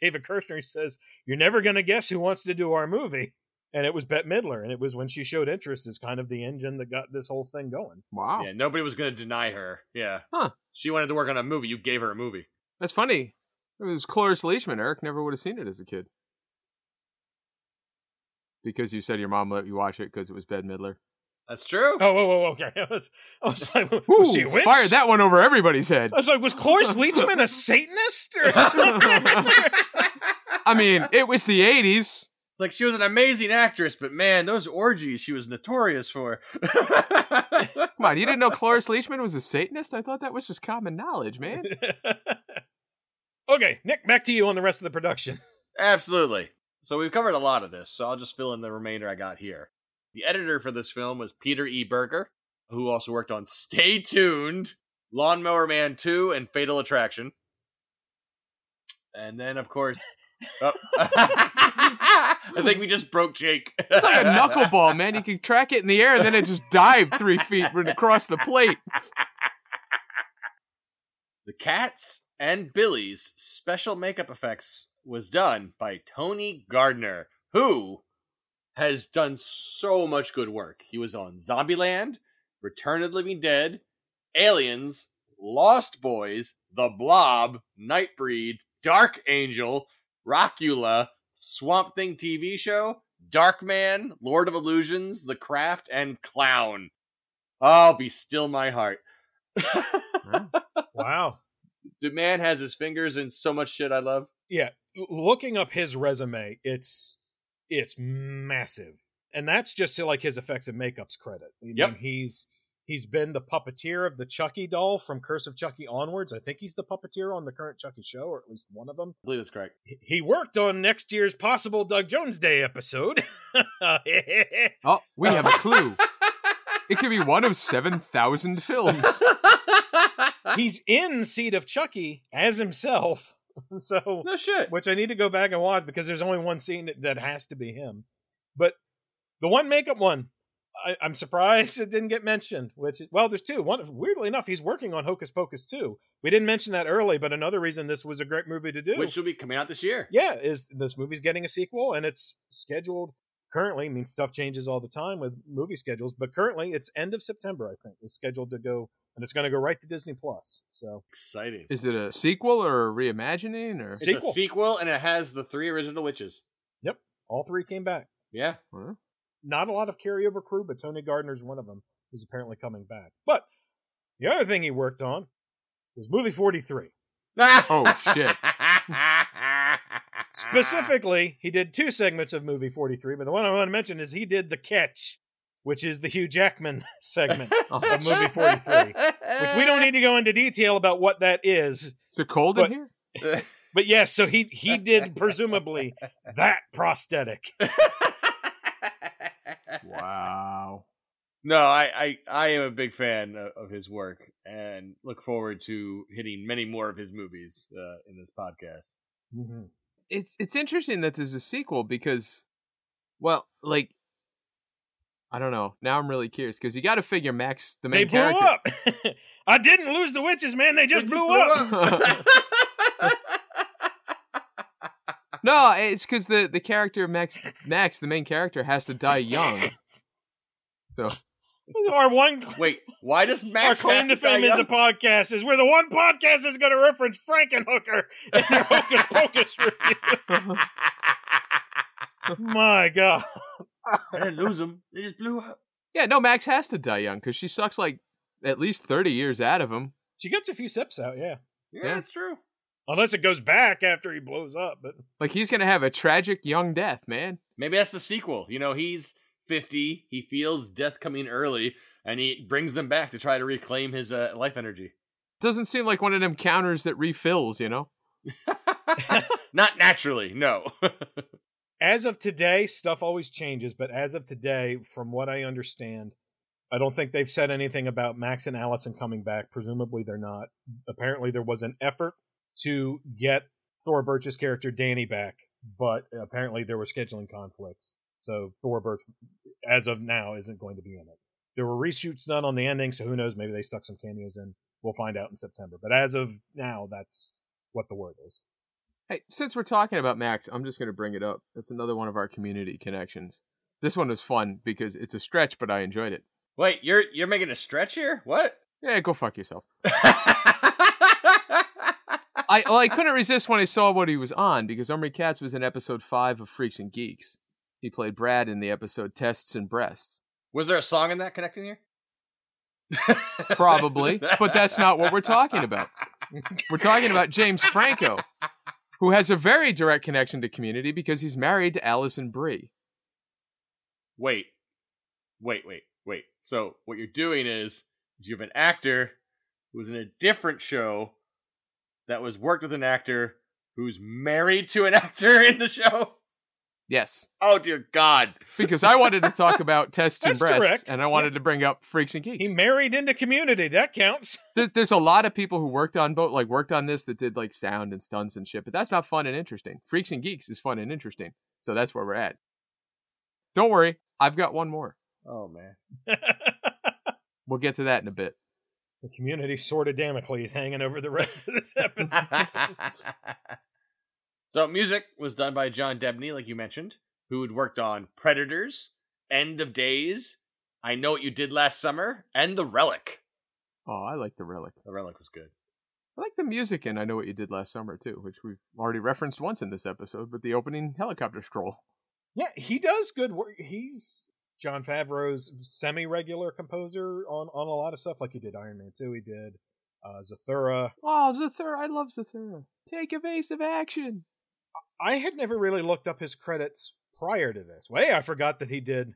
David Kirshner. He says, "You're never going to guess who wants to do our movie." And it was Bette Midler, and it was when she showed interest as kind of the engine that got this whole thing going. Wow. Yeah, nobody was going to deny her. Yeah. Huh. She wanted to work on a movie. You gave her a movie. That's funny. It was Cloris Leachman. Eric never would have seen it as a kid. Because you said your mom let you watch it because it was Bette Midler. That's true. Oh, whoa, whoa, okay. I was, I was like, was Ooh, she a witch? Fired that one over everybody's head. I was like, was Cloris Leachman a Satanist or something? I mean, it was the eighties. It's like, she was an amazing actress, but man, those orgies she was notorious for. Come on, you didn't know Cloris Leachman was a Satanist? I thought that was just common knowledge, man. Okay, Nick, back to you on the rest of the production. Absolutely. So we've covered a lot of this, so I'll just fill in the remainder I got here. The editor for this film was Peter E. Berger, who also worked on Stay Tuned, Lawnmower Man two, and Fatal Attraction. And then, of course... Oh. I think we just broke Jake. It's like a knuckleball, man. You can track it in the air, and then it just dived three feet across the plate. The Cats and Billy's special makeup effects was done by Tony Gardner, who... has done so much good work. He was on Zombieland, Return of the Living Dead, Aliens, Lost Boys, The Blob, Nightbreed, Dark Angel, Rockula, Swamp Thing T V show, Darkman, Lord of Illusions, The Craft, and Clown. Oh, be still my heart. Wow. The man has his fingers in so much shit I love. Yeah. Looking up his resume, it's it's massive. And that's just like his effects and makeup's credit. I mean, yep. He's he's been the puppeteer of the Chucky doll from Curse of Chucky onwards. I think he's the puppeteer on the current Chucky show, or at least one of them. I believe that's correct. He worked on next year's possible Doug Jones Day episode. Oh, we have a clue. It could be one of seven thousand films. He's in Seed of Chucky as himself. So, no shit. Which I need to go back and watch because there's only one scene that, that has to be him. But the one makeup one, I, I'm surprised it didn't get mentioned. Which, well, there's two. One, weirdly enough, he's working on Hocus Pocus two. We didn't mention that early, but another reason this was a great movie to do, which will be coming out this year. Yeah, is this movie's getting a sequel and it's scheduled currently. I mean, stuff changes all the time with movie schedules, but currently it's end of September, I think, is scheduled to go. And it's going to go right to Disney Plus. So exciting! Is it a sequel or a reimagining? Or it's sequel. a sequel, and it has the three original witches. Yep, all three came back. Yeah, huh? Not a lot of carryover crew, but Tony Gardner's one of them, who's apparently coming back. But the other thing he worked on was movie forty-three. Oh shit! Specifically, he did two segments of movie forty-three, but the one I want to mention is he did The Catch, which is the Hugh Jackman segment of movie forty-three, which we don't need to go into detail about what that is. Is it cold but, in here? But yes, yeah, so he, he did presumably that prosthetic. Wow. No, I, I, I am a big fan of, of his work and look forward to hitting many more of his movies uh, in this podcast. Mm-hmm. It's, it's interesting that there's a sequel because, well, like, I don't know. Now I'm really curious because you got to figure Max, the main character. They blew character... up. I didn't lose the witches, man. They just witches blew, blew up. up. No, it's because the, the character Max, Max, the main character, has to die young. So, our one wait, why does Max? Our claim to fame is a podcast. Is we're the one podcast that's going to reference Frankenhooker in their Hocus Pocus review. My God. I didn't lose them. They just blew up. Yeah, no, Max has to die young because she sucks like at least thirty years out of him. She gets a few sips out, yeah. Yeah, yeah. That's true. Unless it goes back after he blows up. But like he's going to have a tragic young death, man. Maybe that's the sequel. You know, he's fifty. He feels death coming early and he brings them back to try to reclaim his uh, life energy. Doesn't seem like one of them counters that refills, you know? Not naturally, no. As of today, stuff always changes, but as of today, from what I understand, I don't think they've said anything about Max and Allison coming back. Presumably they're not. Apparently there was an effort to get Thora Birch's character Danny back, but apparently there were scheduling conflicts. So Thora Birch, as of now, isn't going to be in it. There were reshoots done on the ending, so who knows? Maybe they stuck some cameos in. We'll find out in September. But as of now, that's what the word is. Hey, since we're talking about Max, I'm just going to bring it up. It's another one of our community connections. This one was fun because it's a stretch, but I enjoyed it. Wait, you're you're making a stretch here? What? Yeah, go fuck yourself. I well, I couldn't resist when I saw what he was on because Omri Katz was in episode five of Freaks and Geeks. He played Brad in the episode Tests and Breasts. Was there a song in that connecting here? Probably, but that's not what we're talking about. We're talking about James Franco, who has a very direct connection to Community because he's married to Alison Brie. Wait, wait, wait, wait. So what you're doing is, is you have an actor who was in a different show that was worked with an actor who's married to an actor in the show? Yes. Oh, dear God. Because I wanted to talk about Tests and Breasts, direct. And I wanted yeah. to bring up Freaks and Geeks. He married into Community. That counts. There's, there's a lot of people who worked on both, like worked on this that did like sound and stunts and shit, but that's not fun and interesting. Freaks and Geeks is fun and interesting. So that's where we're at. Don't worry. I've got one more. Oh, man. We'll get to that in a bit. The Community sword of Damocles hanging over the rest of this episode. So music was done by John Debney, like you mentioned, who had worked on Predators, End of Days, I Know What You Did Last Summer, and The Relic. Oh, I like The Relic. The Relic was good. I like the music in I Know What You Did Last Summer, too, which we've already referenced once in this episode, but the opening helicopter scroll. Yeah, he does good work. He's Jon Favreau's semi-regular composer on, on a lot of stuff. Like he did Iron Man two, he did uh, Zathura. Oh, Zathura. I love Zathura. Take evasive action. I had never really looked up his credits prior to this. Well, hey, I forgot that he did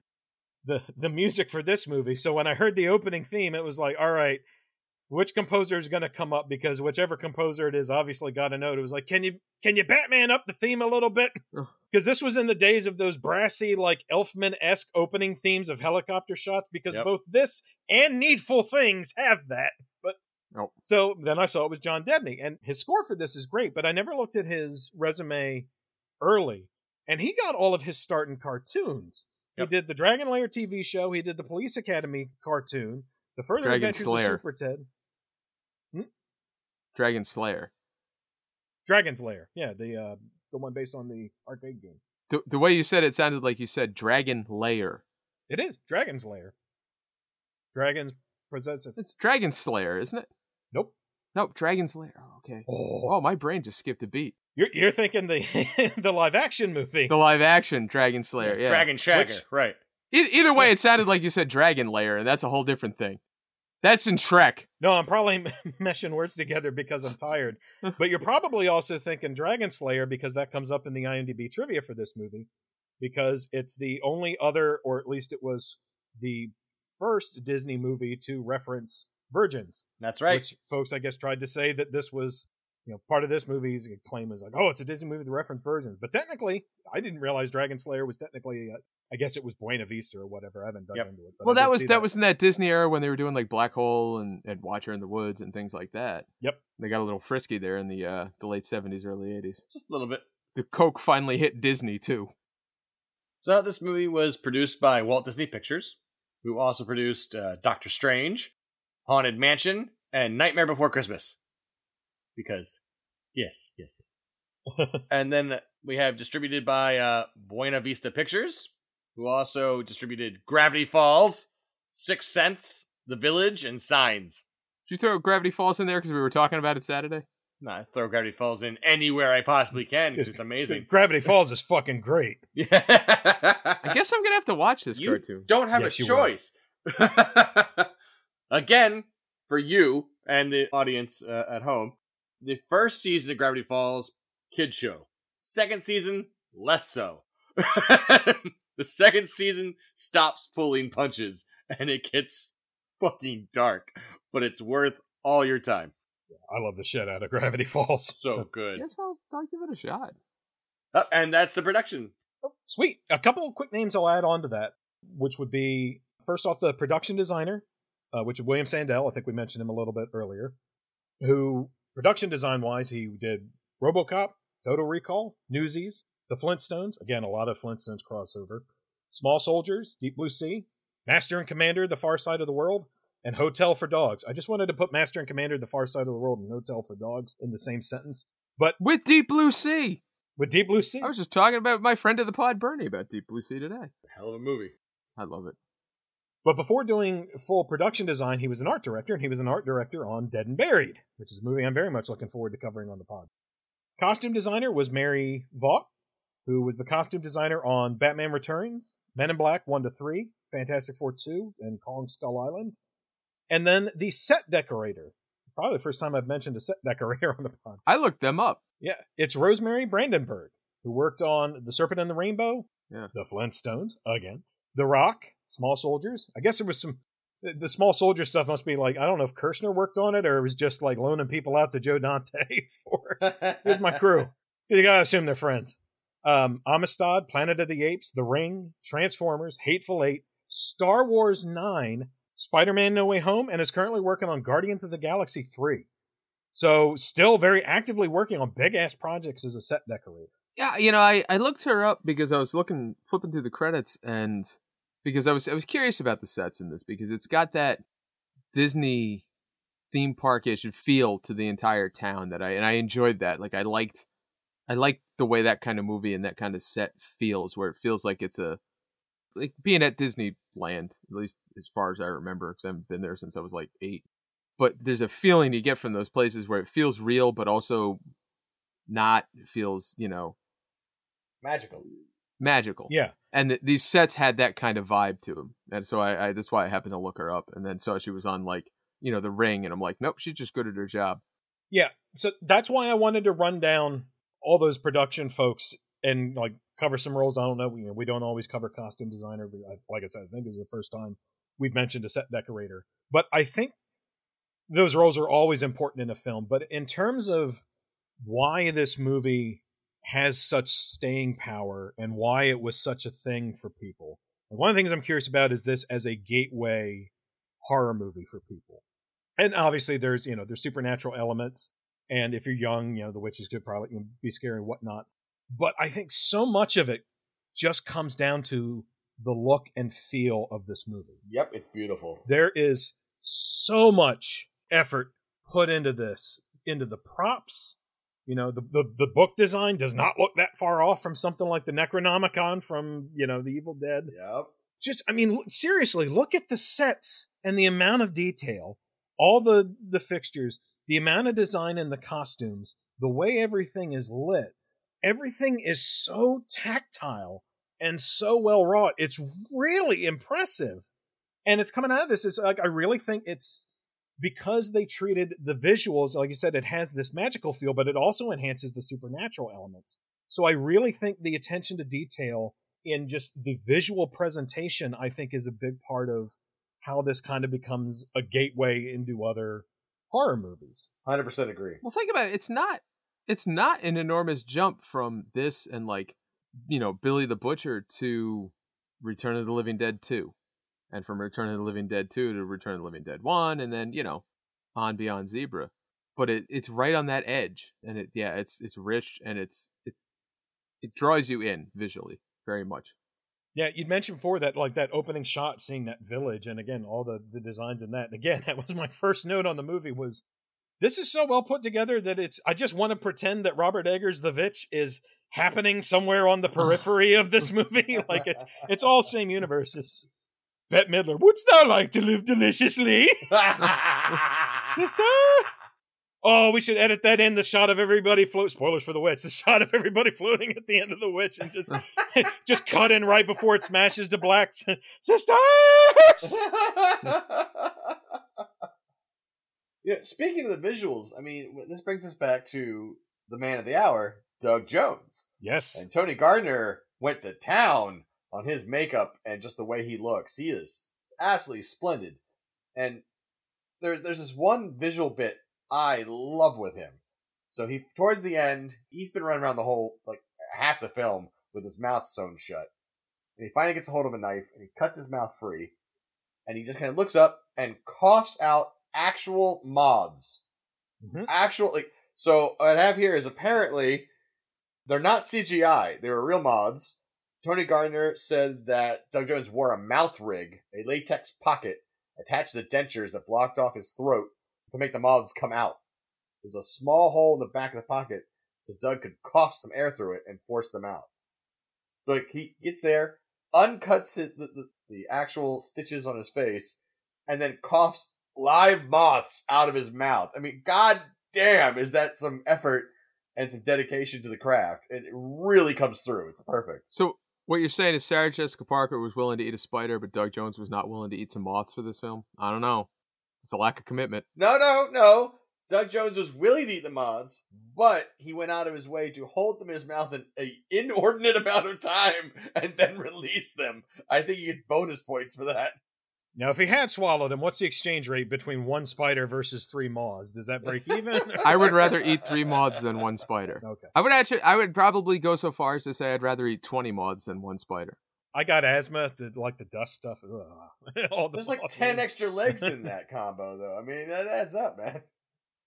the the music for this movie. So when I heard the opening theme, it was like, all right, which composer is going to come up? Because whichever composer it is obviously got a note. It was like, can you can you Batman up the theme a little bit? Because this was in the days of those brassy, like Elfman-esque opening themes of helicopter shots, because yep. both this and Needful Things have that. But nope. So then I saw it was John Debney, and his score for this is great, but I never looked at his resume early. And he got all of his start in cartoons. Yep. He did the Dragon Slayer T V show. He did the Police Academy cartoon. The Further Dragon Adventures Slayer. Of Super Ted. Hmm? Dragon Slayer. Dragon's Lair. Yeah, the uh, the one based on the arcade game. The, the way you said it sounded like you said Dragon Lair. It is. Dragon's Lair. Dragon's possessive. It's Dragon Slayer, isn't it? Nope. Nope, Dragon's Lair. Oh, okay. Oh. oh, my brain just skipped a beat. You're you're thinking the the live action movie. The live action Dragon Slayer, yeah. Dragon Shagger, Which, right. E- either way, it sounded like you said Dragon Lair, and that's a whole different thing. That's in Trek. No, I'm probably meshing words together because I'm tired. But you're probably also thinking Dragon Slayer because that comes up in the IMDb trivia for this movie. Because it's the only other, or at least it was the first Disney movie to reference virgins. That's right. Which folks, I guess, tried to say that this was... You know, part of this movie's claim is like, oh, it's a Disney movie to reference versions. But technically, I didn't realize Dragon Slayer was technically, uh, I guess it was Buena Vista or whatever. I haven't dug yep. into it. But well, I that was that, that was in that Disney era when they were doing like Black Hole and, and Watcher in the Woods and things like that. Yep. They got a little frisky there in the uh, the late seventies, early eighties. Just a little bit. The Coke finally hit Disney, too. So this movie was produced by Walt Disney Pictures, who also produced uh, Doctor Strange, Haunted Mansion, and Nightmare Before Christmas. Because, yes, yes, yes. And then we have distributed by uh, Buena Vista Pictures, who also distributed Gravity Falls, Sixth Sense, The Village, and Signs. Did you throw Gravity Falls in there because we were talking about it Saturday? No, I throw Gravity Falls in anywhere I possibly can because it's amazing. Gravity Falls is fucking great. Yeah. I guess I'm going to have to watch this you cartoon. Don't have yes, a choice. Again, for you and the audience uh, at home. The first season of Gravity Falls, kid show. Second season, less so. The second season stops pulling punches, and it gets fucking dark. But it's worth all your time. I love the shit out of Gravity Falls. So, so good. I guess I'll, I'll give it a shot. Uh, and that's the production. Oh, sweet. A couple of quick names I'll add on to that, which would be, first off, the production designer, uh, which is William Sandell. I think we mentioned him a little bit earlier, who... Production design-wise, he did RoboCop, Total Recall, Newsies, The Flintstones, again, a lot of Flintstones crossover, Small Soldiers, Deep Blue Sea, Master and Commander, The Far Side of the World, and Hotel for Dogs. I just wanted to put Master and Commander, The Far Side of the World, and Hotel for Dogs in the same sentence. But with Deep Blue Sea! With Deep Blue Sea. I was just talking about my friend of the pod, Bernie, about Deep Blue Sea today. Hell of a movie. I love it. But before doing full production design, he was an art director, and he was an art director on Dead and Buried, which is a movie I'm very much looking forward to covering on the pod. Costume designer was Mary Vaught, who was the costume designer on Batman Returns, Men in Black one to three, Fantastic Four two, and Kong Skull Island. And then the set decorator. Probably the first time I've mentioned a set decorator on the pod. I looked them up. Yeah, it's Rosemary Brandenburg, who worked on The Serpent and the Rainbow, yeah. The Flintstones, again, The Rock, Small Soldiers. I guess there was some... The Small Soldier stuff must be like... I don't know if Kirshner worked on it or it was just like loaning people out to Joe Dante for... Here's my crew. You gotta assume they're friends. Um, Amistad, Planet of the Apes, The Ring, Transformers, Hateful Eight, Star Wars nine, Spider-Man No Way Home, and is currently working on Guardians of the Galaxy three. So still very actively working on big-ass projects as a set decorator. Yeah, you know, I, I looked her up because I was looking... Flipping through the credits and... Because I was I was curious about the sets in this, because it's got that Disney theme park-ish feel to the entire town that I and I enjoyed that. Like I liked I liked the way that kind of movie and that kind of set feels, where it feels like it's a like being at Disneyland, at least as far as I remember, because I haven't been there since I was like eight. But there's a feeling you get from those places where it feels real, but also not. It feels, you know, magical. magical. Yeah. And th- these sets had that kind of vibe to them. And so I, I, that's why I happened to look her up and then saw she was on, like, you know, The Ring. And I'm like, nope, she's just good at her job. Yeah. So that's why I wanted to run down all those production folks and, like, cover some roles. I don't know. We, you know, we don't always cover costume designer. But I, like I said, I think this is the first time we've mentioned a set decorator. But I think those roles are always important in a film. But in terms of why this movie has such staying power and why it was such a thing for people. And one of the things I'm curious about is this as a gateway horror movie for people. And obviously there's, you know, there's supernatural elements. And if you're young, you know, the witches could probably, you know, be scary and whatnot. But I think so much of it just comes down to the look and feel of this movie. Yep. It's beautiful. There is so much effort put into this, into the props. You know, the, the the book design does not look that far off from something like the Necronomicon from, you know, the Evil Dead. Yep. Just, I mean, look, seriously, look at the sets and the amount of detail, all the, the fixtures, the amount of design in the costumes, the way everything is lit. Everything is so tactile and so well wrought. It's really impressive. And it's coming out of this. It's like, I really think it's, because they treated the visuals, like you said, it has this magical feel, but it also enhances the supernatural elements. So I really think the attention to detail in just the visual presentation, I think, is a big part of how this kind of becomes a gateway into other horror movies. one hundred percent agree. Well, think about it. It's not, it's not an enormous jump from this and, like, you know, Billy the Butcher to Return of the Living Dead two. And from Return of the Living Dead two to Return of the Living Dead one, and then, you know, on Beyond Zebra. But it, it's right on that edge. And it yeah, it's it's rich and it's it's it draws you in visually very much. Yeah, you'd mentioned before that, like, that opening shot, seeing that village, and again, all the, the designs in that. And again, that was my first note on the movie was, this is so well put together that it's, I just want to pretend that Robert Eggers' The Witch is happening somewhere on the periphery of this movie. Like, it's it's all same universes. Bette Midler, wouldst thou like to live deliciously? Sisters? Oh, we should edit that in, the shot of everybody float. Spoilers for The Witch. The shot of everybody floating at the end of The Witch and just just cut in right before it smashes to black. Sisters! Yeah, speaking of the visuals, I mean, this brings us back to the man of the hour, Doug Jones. Yes. And Tony Gardner went to town on his makeup and just the way he looks. He is absolutely splendid. And there, there's this one visual bit I love with him. So he, towards the end, he's been running around the whole, like, half the film with his mouth sewn shut. And he finally gets a hold of a knife and he cuts his mouth free. And he just kind of looks up and coughs out actual moths. Mm-hmm. Actual, like, so what I have here is apparently they're not C G I. They were real moths. Tony Gardner said that Doug Jones wore a mouth rig, a latex pocket, attached to the dentures that blocked off his throat to make the moths come out. There's a small hole in the back of the pocket so Doug could cough some air through it and force them out. So, like, he gets there, uncuts his, the, the, the actual stitches on his face, and then coughs live moths out of his mouth. I mean, god damn, is that some effort and some dedication to the craft. And it really comes through. It's perfect. So, what you're saying is Sarah Jessica Parker was willing to eat a spider, but Doug Jones was not willing to eat some moths for this film? I don't know. It's a lack of commitment. No, no, no. Doug Jones was willing to eat the moths, but he went out of his way to hold them in his mouth an inordinate amount of time and then release them. I think he gets bonus points for that. Now, if he had swallowed them, what's the exchange rate between one spider versus three moths? Does that break even? I would rather eat three moths than one spider. Okay. I would actually, I would probably go so far as to say I'd rather eat twenty moths than one spider. I got asthma, the, like the dust stuff. All the There's like ten extra legs in that combo, though. I mean, that adds up, man.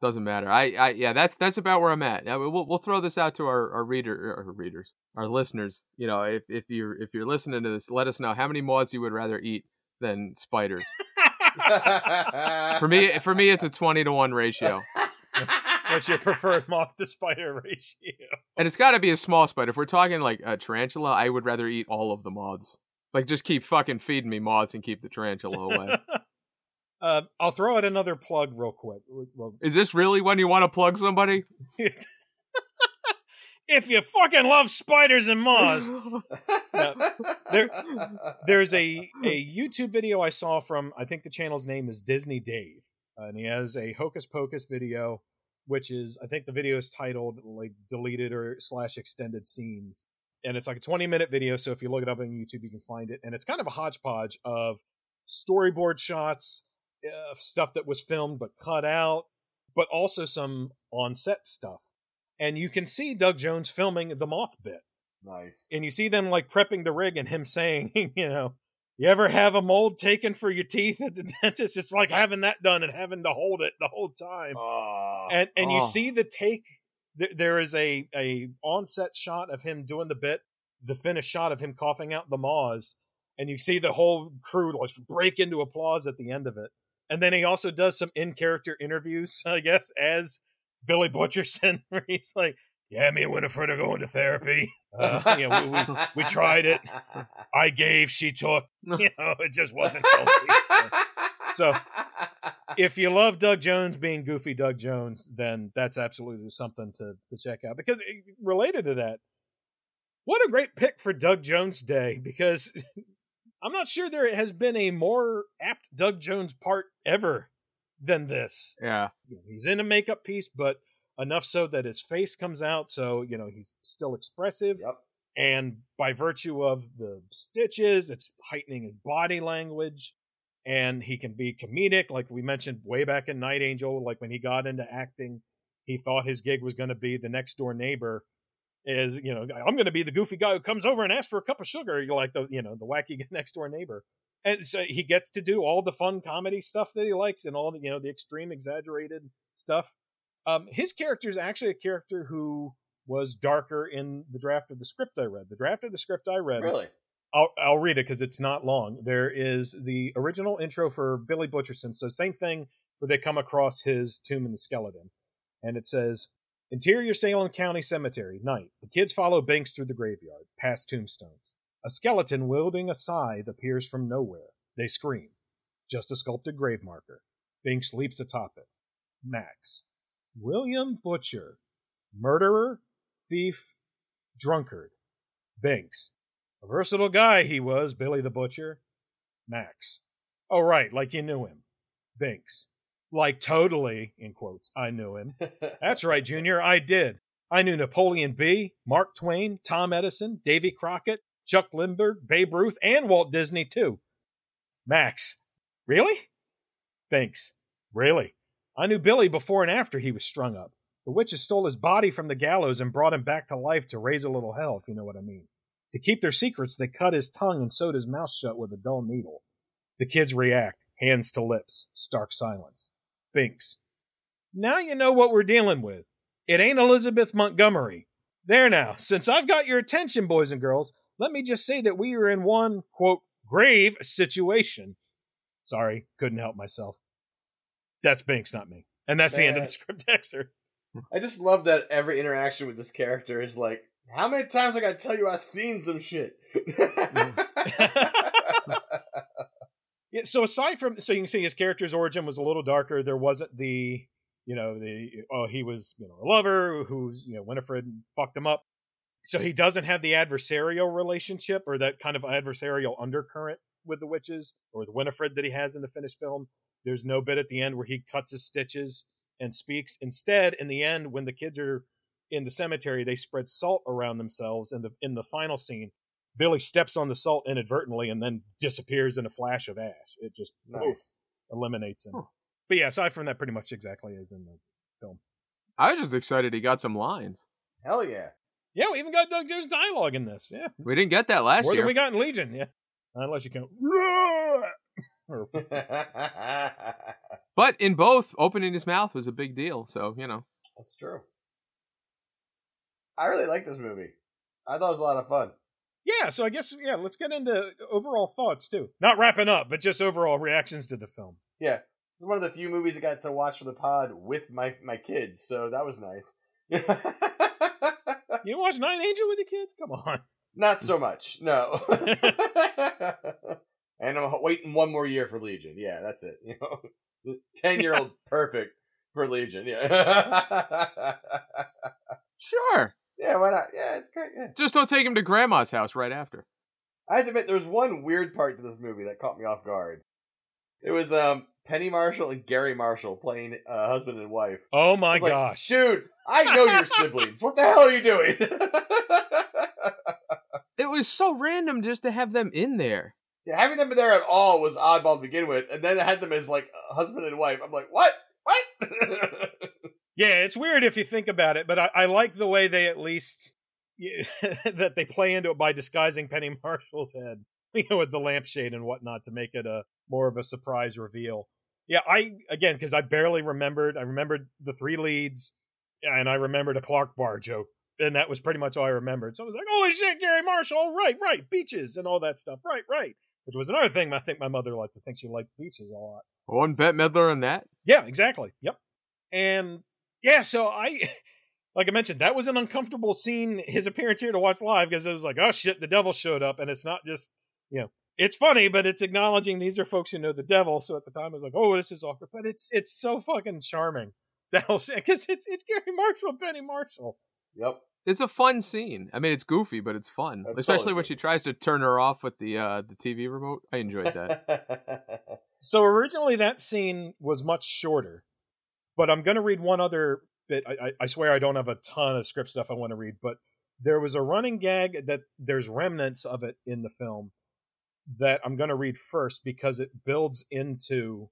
Doesn't matter. I, I yeah, that's that's about where I'm at. Now, we'll we'll throw this out to our our reader, our readers, our listeners. You know, if if you're if you're listening to this, let us know how many moths you would rather eat than spiders. for me, for me, it's a twenty to one ratio. That's, that's your preferred moth to spider ratio. And it's got to be a small spider. If we're talking like a tarantula, I would rather eat all of the moths. Like, just keep fucking feeding me moths and keep the tarantula away. uh, I'll throw out another plug real quick. Well, is this really when you want to plug somebody? if you fucking love spiders and moths. No, there, there's a, a YouTube video I saw from, I think the channel's name is Disney Dave. Uh, and he has a Hocus Pocus video, which is, I think the video is titled like deleted or slash extended scenes. And it's like a twenty minute video. So if you look it up on YouTube, you can find it. And it's kind of a hodgepodge of storyboard shots, uh, stuff that was filmed but cut out, but also some on-set stuff. And you can see Doug Jones filming the moth bit. Nice. And you see them like prepping the rig and him saying, you know, you ever have a mold taken for your teeth at the dentist? It's like having that done and having to hold it the whole time. Uh, and and uh. you see the take. Th- there is a, a on-set shot of him doing the bit, the finished shot of him coughing out the moths. And you see the whole crew like break into applause at the end of it. And then he also does some in-character interviews, I guess, as Billy Butcherson, where he's like, yeah, me and Winifred are going to therapy. Uh, you know, we, we, we tried it. I gave, she took. You know, it just wasn't healthy. So, so if you love Doug Jones being goofy Doug Jones, then that's absolutely something to, to check out. Because related to that, what a great pick for Doug Jones Day, because I'm not sure there has been a more apt Doug Jones part ever than this. Yeah. He's in a makeup piece, but enough so that his face comes out. So, you know, he's still expressive. Yep. And by virtue of the stitches, it's heightening his body language. And he can be comedic. Like we mentioned way back in Night Angel, like when he got into acting, he thought his gig was going to be the next door neighbor. Is, you know, I'm going to be the goofy guy who comes over and asks for a cup of sugar. You're like the, you know, the wacky next door neighbor. And so he gets to do all the fun comedy stuff that he likes and all the, you know, the extreme exaggerated stuff. Um, his character is actually a character who was darker in the draft of the script I read. The draft of the script I read. Really? I'll, I'll read it because it's not long. There is the original intro for Billy Butcherson. So same thing where they come across his tomb and the skeleton. And it says, interior Salem County Cemetery, night. The kids follow Binks through the graveyard, past tombstones. A skeleton wielding a scythe appears from nowhere. They scream. Just a sculpted grave marker. Binks leaps atop it. Max. William Butcher. Murderer, thief, drunkard. Binks. A versatile guy he was, Billy the Butcher. Max. Oh, right, like you knew him. Binks. Like totally, in quotes, I knew him. That's right, Junior, I did. I knew Napoleon B., Mark Twain, Tom Edison, Davy Crockett, Chuck Lindbergh, Babe Ruth, and Walt Disney, too. Max. Really? Binks. Really? I knew Billy before and after he was strung up. The witches stole his body from the gallows and brought him back to life to raise a little hell, if you know what I mean. To keep their secrets, they cut his tongue and sewed his mouth shut with a dull needle. The kids react, hands to lips, stark silence. Binks. Now you know what we're dealing with. It ain't Elizabeth Montgomery. There now, since I've got your attention, boys and girls, let me just say that we are in one, quote, grave situation. Sorry, couldn't help myself. That's Binks, not me. And that's Man. The end of the script excerpt. I just love that every interaction with this character is like, how many times I gotta tell you I've seen some shit? Yeah, so aside from, so you can see his character's origin was a little darker. There wasn't the, you know, the, oh, he was, you know, a lover who's, you know, Winifred fucked him up. So he doesn't have the adversarial relationship or that kind of adversarial undercurrent with the witches or the Winifred that he has in the finished film. There's no bit at the end where he cuts his stitches and speaks. Instead, in the end, when the kids are in the cemetery, they spread salt around themselves. And the, in the final scene, Billy steps on the salt inadvertently and then disappears in a flash of ash. It just nice. Poof, eliminates him. Huh. But yeah, aside from that, pretty much exactly as in the film. I was just excited he got some lines. Hell yeah. Yeah, we even got Doug Jones' dialogue in this. Yeah, we didn't get that last More year. More than we got in Legion, yeah. Unless you count. But in both, opening his mouth was a big deal, so, you know. That's true. I really like this movie. I thought it was a lot of fun. Yeah, so I guess, yeah, let's get into overall thoughts, too. Not wrapping up, but just overall reactions to the film. Yeah. It's one of the few movies I got to watch for the pod with my, my kids, so that was nice. You didn't watch Night Angel with the kids? Come on. Not so much, no. And I'm waiting one more year for Legion. Yeah, that's it. You know, ten-year-old's perfect for Legion. Yeah. Sure. Yeah, why not? Yeah, it's great. Yeah. Just don't take him to grandma's house right after. I have to admit, there's one weird part to this movie that caught me off guard. It was um Penny Marshall and Gary Marshall playing uh, husband and wife. Oh my I gosh. Like, dude, I know your siblings. What the hell are you doing? It was so random just to have them in there. Yeah, having them there at all was oddball to begin with, and then I had them as, like, husband and wife. I'm like, what? What? Yeah, it's weird if you think about it, but I, I like the way they at least, that they play into it by disguising Penny Marshall's head, you know, with the lampshade and whatnot to make it a more of a surprise reveal. Yeah, I, again, because I barely remembered, I remembered the three leads, and I remembered a Clark Bar joke, and that was pretty much all I remembered. So I was like, holy shit, Gary Marshall, right, right, beaches, and all that stuff, right, right. Which was another thing I think my mother liked to think she liked beaches a lot. Oh, and Bette Midler and that? Yeah, exactly. Yep. And... yeah, so I, like I mentioned, that was an uncomfortable scene, his appearance here to watch live, because it was like, oh shit, the devil showed up, and it's not just, you know, it's funny, but it's acknowledging these are folks who know the devil, so at the time I was like, oh, this is awkward, but it's it's so fucking charming, that whole scene, because it's, it's Gary Marshall, Penny Marshall. Yep. It's a fun scene. I mean, it's goofy, but it's fun. That's especially totally when good. She tries to turn her off with the uh, the T V remote. I enjoyed that. So originally that scene was much shorter. But I'm going to read one other bit. I, I swear I don't have a ton of script stuff I want to read, but there was a running gag that there's remnants of it in the film that I'm going to read first because it builds into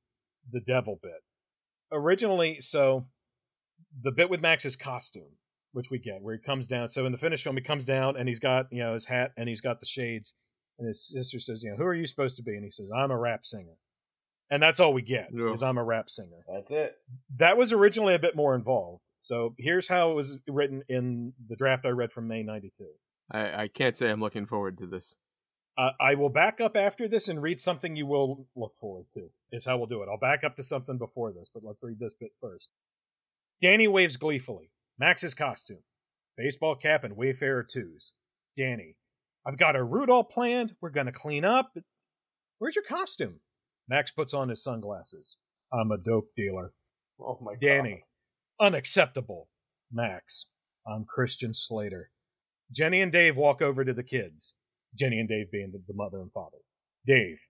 the devil bit. Originally, so the bit with Max's costume, which we get, where he comes down. So in the finished film, he comes down and he's got, you know, his hat and he's got the shades. And his sister says, you know, who are you supposed to be? And he says, I'm a rap singer. And that's all we get, because yeah. I'm a rap singer. That's it. That was originally a bit more involved. So here's how it was written in the draft I read from May ninety-two. I, I can't say I'm looking forward to this. Uh, I will back up after this and read something you will look forward to, is how we'll do it. I'll back up to something before this, but let's read this bit first. Danny waves gleefully. Max's costume. Baseball cap and Wayfarer twos. Danny. I've got our route all planned. We're going to clean up. Where's your costume? Max puts on his sunglasses. I'm a dope dealer. Oh my God. Danny. Unacceptable. Max. I'm Christian Slater. Jenny and Dave walk over to the kids. Jenny and Dave being the mother and father. Dave.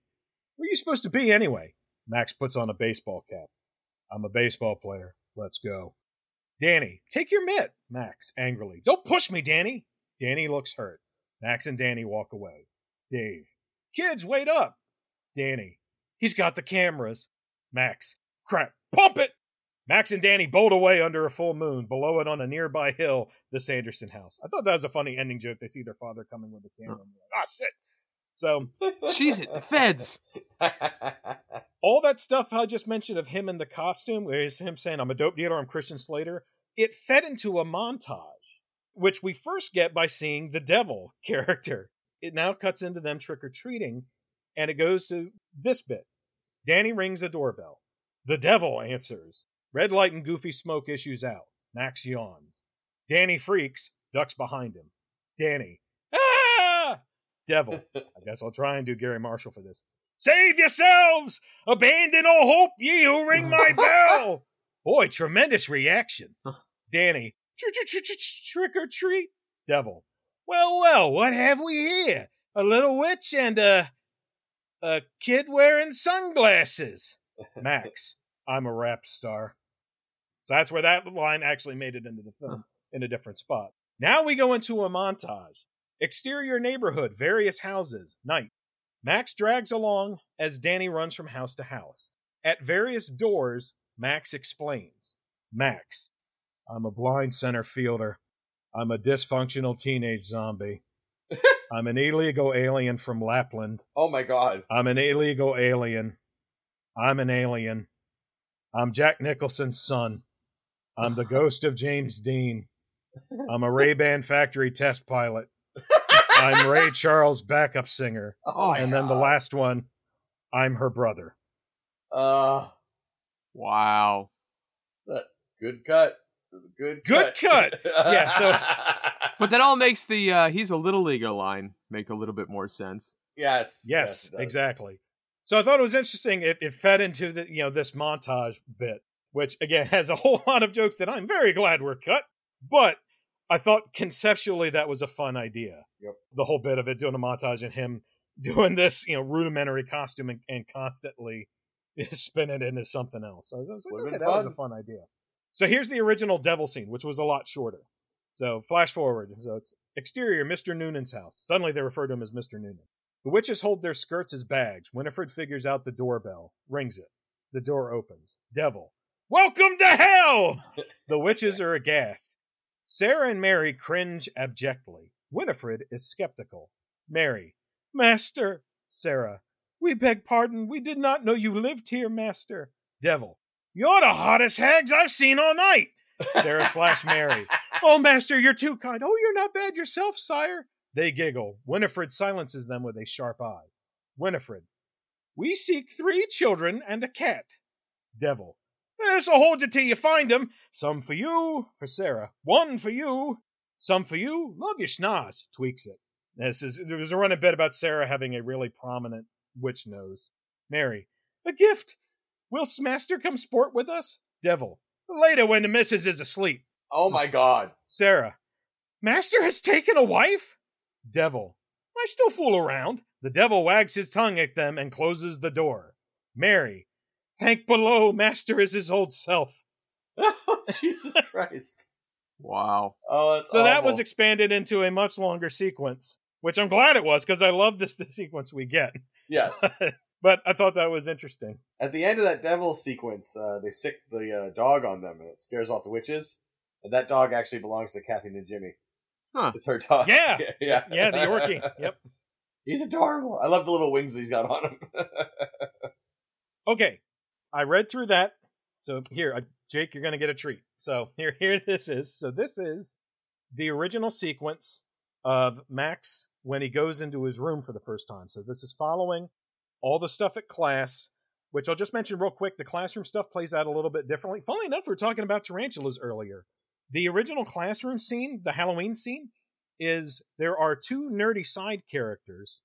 Where are you supposed to be anyway? Max puts on a baseball cap. I'm a baseball player. Let's go. Danny. Take your mitt. Max. Angrily. Don't push me, Danny. Danny looks hurt. Max and Danny walk away. Dave. Kids, wait up. Danny. He's got the cameras. Max. Crap. Pump it! Max and Danny bolt away under a full moon. Below it on a nearby hill, the Sanderson house. I thought that was a funny ending joke. They see their father coming with the camera. And they're like, ah, shit. So. Jeez it, the feds. All that stuff I just mentioned of him in the costume, where it's him saying, I'm a dope dealer, I'm Christian Slater. It fed into a montage, which we first get by seeing the devil character. It now cuts into them trick-or-treating. And it goes to this bit. Danny rings a doorbell. The devil answers. Red light and goofy smoke issues out. Max yawns. Danny freaks, ducks behind him. Danny. Ah! Devil. I guess I'll try and do Gary Marshall for this. Save yourselves! Abandon all hope, ye who ring my bell! Boy, tremendous reaction. Danny. Trick or treat? Devil. Well, well, what have we here? A little witch and a... a kid wearing sunglasses. Max, I'm a rap star. So that's where that line actually made it into the film, in a different spot. Now we go into a montage. Exterior neighborhood, various houses, night. Max drags along as Danny runs from house to house. At various doors, Max explains. Max, I'm a blind center fielder. I'm a dysfunctional teenage zombie. I'm an illegal alien from Lapland. Oh my God. I'm an illegal alien. I'm an alien. I'm Jack Nicholson's son. I'm the ghost of James Dean. I'm a Ray-Ban factory test pilot. I'm Ray Charles' backup singer. Oh, and then God. The last one, I'm her brother. Uh, wow. Good cut. Good cut. Good cut. Yeah, so... But that all makes the uh, he's a little leaguer line make a little bit more sense. Yes. Yes, yes exactly. So I thought it was interesting. It, it fed into the you know this montage bit, which again has a whole lot of jokes that I'm very glad were cut. But I thought conceptually that was a fun idea. Yep. The whole bit of it, doing the montage and him doing this, you know, rudimentary costume and, and constantly spinning it into something else. So I was, I was like, okay, that was a fun idea. So here's the original devil scene, which was a lot shorter. So flash forward. So it's exterior, Mister Noonan's house. Suddenly they refer to him as Mister Noonan. The witches hold their skirts as bags. Winifred figures out the doorbell, rings it. The door opens. Devil. Welcome to hell! The witches are aghast. Sarah and Mary cringe abjectly. Winifred is skeptical. Mary. Master. Sarah. We beg pardon. We did not know you lived here, Master. Devil. You're the hottest hags I've seen all night. Sarah slash Mary. Oh, Master, you're too kind. Oh, you're not bad yourself, sire. They giggle. Winifred silences them with a sharp eye. Winifred. We seek three children and a cat. Devil. This'll hold you till you find them. Some for you, for Sarah. One for you. Some for you. Love your schnoz. Tweaks it. This is, there was a running bit about Sarah having a really prominent witch nose. Mary. A gift. Will Master come sport with us? Devil. Later when the missus is asleep. Oh my God. Sarah. Master has taken a wife? Devil. I still fool around. The devil wags his tongue at them and closes the door. Mary. Thank below, Master is his old self. Oh, Jesus Christ. Wow. Oh, that's so awful. That was expanded into a much longer sequence, which I'm glad it was, because I love this the sequence we get. Yes. But I thought that was interesting. At the end of that devil sequence, uh, they sick the uh, dog on them, and it scares off the witches. And that dog actually belongs to Kathy and Jimmy. Huh. It's her dog. Yeah. Yeah, yeah, the Yorkie. Yep. He's adorable. I love the little wings he's got on him. Okay. I read through that. So here, uh, Jake, you're going to get a treat. So here, here this is. So this is the original sequence of Max when he goes into his room for the first time. So this is following all the stuff at class, which I'll just mention real quick. The classroom stuff plays out a little bit differently. Funnily enough, we were talking about tarantulas earlier. The original classroom scene, the Halloween scene, is there are two nerdy side characters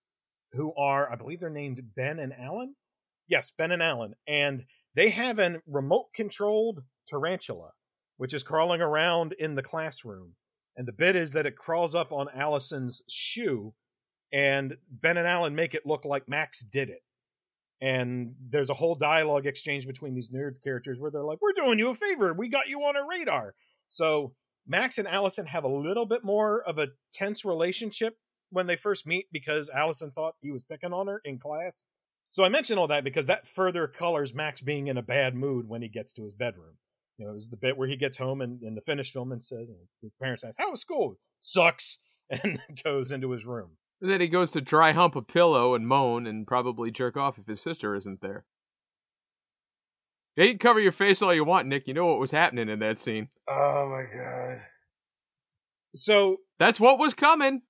who are, I believe they're named Ben and Alan. Yes, Ben and Alan. And they have a remote-controlled tarantula, which is crawling around in the classroom. And the bit is that it crawls up on Allison's shoe, and Ben and Alan make it look like Max did it. And there's a whole dialogue exchange between these nerd characters where they're like, we're doing you a favor. We got you on our radar. So Max and Allison have a little bit more of a tense relationship when they first meet because Allison thought he was picking on her in class. So I mention all that because that further colors Max being in a bad mood when he gets to his bedroom. You know, it was the bit where he gets home and in the finished film and says, and his parents ask, how was school? Sucks. And goes into his room. And then he goes to dry hump a pillow and moan and probably jerk off if his sister isn't there. Yeah, you can cover your face all you want, Nick. You know what was happening in that scene. Oh my God. So. That's what was coming.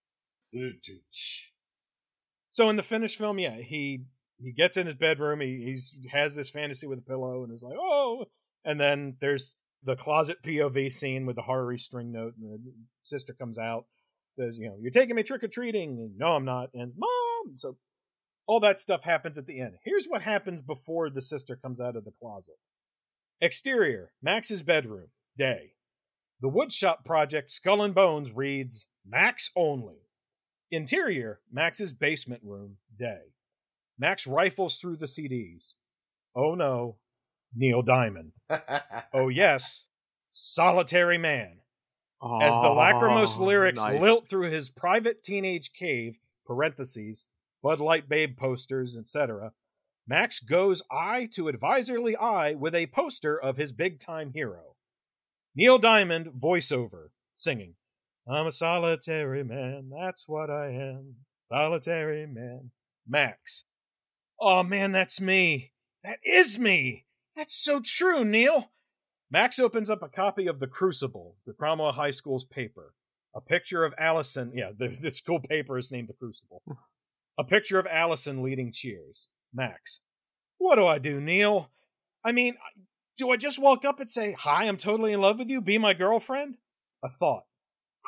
So in the finished film, yeah, he... He gets in his bedroom, he he's, has this fantasy with a pillow, and is like, oh! And then there's the closet P O V scene with the Harari string note, and the sister comes out, says, you know, you're taking me trick-or-treating, and no, I'm not, and mom! So all that stuff happens at the end. Here's what happens before the sister comes out of the closet. Exterior, Max's bedroom, day. The woodshop project, Skull and Bones, reads, Max only. Interior, Max's basement room, day. Max rifles through the C Ds. Oh no, Neil Diamond. Oh yes, Solitary Man. Aww, as the lachrymose lyrics nice. Lilt through his private teenage cave, parentheses, Bud Light Babe posters, et cetera, Max goes eye to advisorly eye with a poster of his big-time hero. Neil Diamond, voiceover, singing, I'm a solitary man, that's what I am. Solitary man. Max. Oh, man, that's me. That is me. That's so true, Neil. Max opens up a copy of The Crucible, the Cromwell High School's paper. A picture of Allison. Yeah, the, the school paper is named The Crucible. A picture of Allison leading cheers. Max. What do I do, Neil? I mean, do I just walk up and say, hi, I'm totally in love with you. Be my girlfriend? A thought.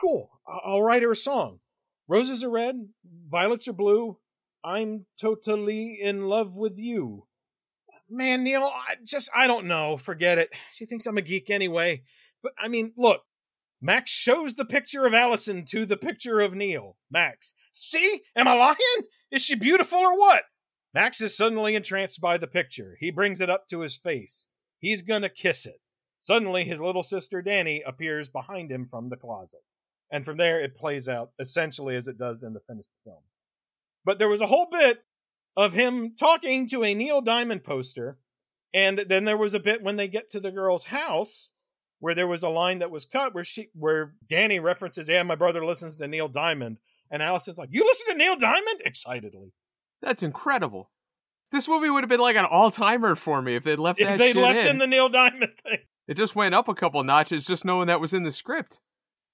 Cool. I'll write her a song. Roses are red. Violets are blue. I'm totally in love with you. Man, Neil, I just, I don't know. Forget it. She thinks I'm a geek anyway. But, I mean, look, Max shows the picture of Allison to the picture of Neil. Max, see? Am I lying? Is she beautiful or what? Max is suddenly entranced by the picture. He brings it up to his face. He's gonna kiss it. Suddenly, his little sister Danny appears behind him from the closet. And from there, it plays out essentially as it does in the finished film. But there was a whole bit of him talking to a Neil Diamond poster. And then there was a bit when they get to the girl's house where there was a line that was cut where she, where Danny references, yeah, my brother listens to Neil Diamond. And Allison's like, you listen to Neil Diamond? Excitedly. That's incredible. This movie would have been like an all-timer for me if they'd left that shit in. If they left in the Neil Diamond thing. It just went up a couple notches just knowing that was in the script.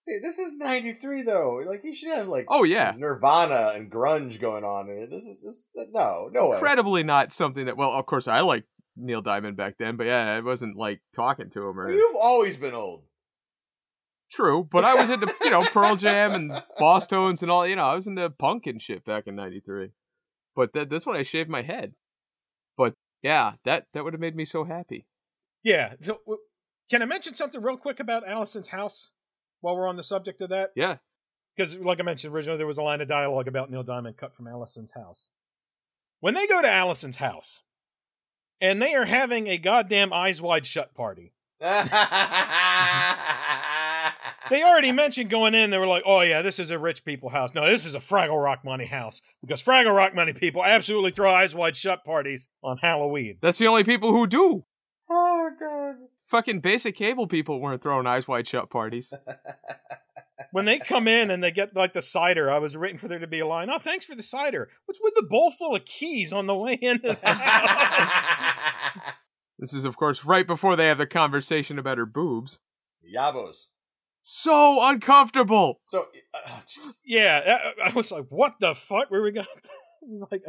See, this is ninety-three, though. Like, he should have, like, oh, yeah. Nirvana and grunge going on in it. This is just, no, no way. Incredibly not something that, well, of course, I liked Neil Diamond back then, but yeah, I wasn't, like, talking to him or... You've always been old. True, but I was into, you know, Pearl Jam and Boss Tones and all, you know, I was into punk and shit back in ninety-three. But that, that's when I shaved my head. But yeah, that, that would have made me so happy. Yeah. So, can I mention something real quick about Allison's house while we're on the subject of that? Yeah. Because like I mentioned originally, there was a line of dialogue about Neil Diamond cut from Allison's house. When they go to Allison's house and they are having a goddamn Eyes Wide Shut party. They already mentioned going in, they were like, oh yeah, this is a rich people house. No, this is a Fraggle Rock Money house. Because Fraggle Rock Money people absolutely throw Eyes Wide Shut parties on Halloween. That's the only people who do. Oh, God. Fucking basic cable people weren't throwing Eyes Wide Shut parties. When they come in and they get, like, the cider, I was waiting for there to be a line, oh, thanks for the cider. What's with the bowl full of keys on the way into the house? This is, of course, right before they have the conversation about her boobs. Yabos. So uncomfortable. So, uh, yeah, I, I was like, what the fuck? Where we got? Like,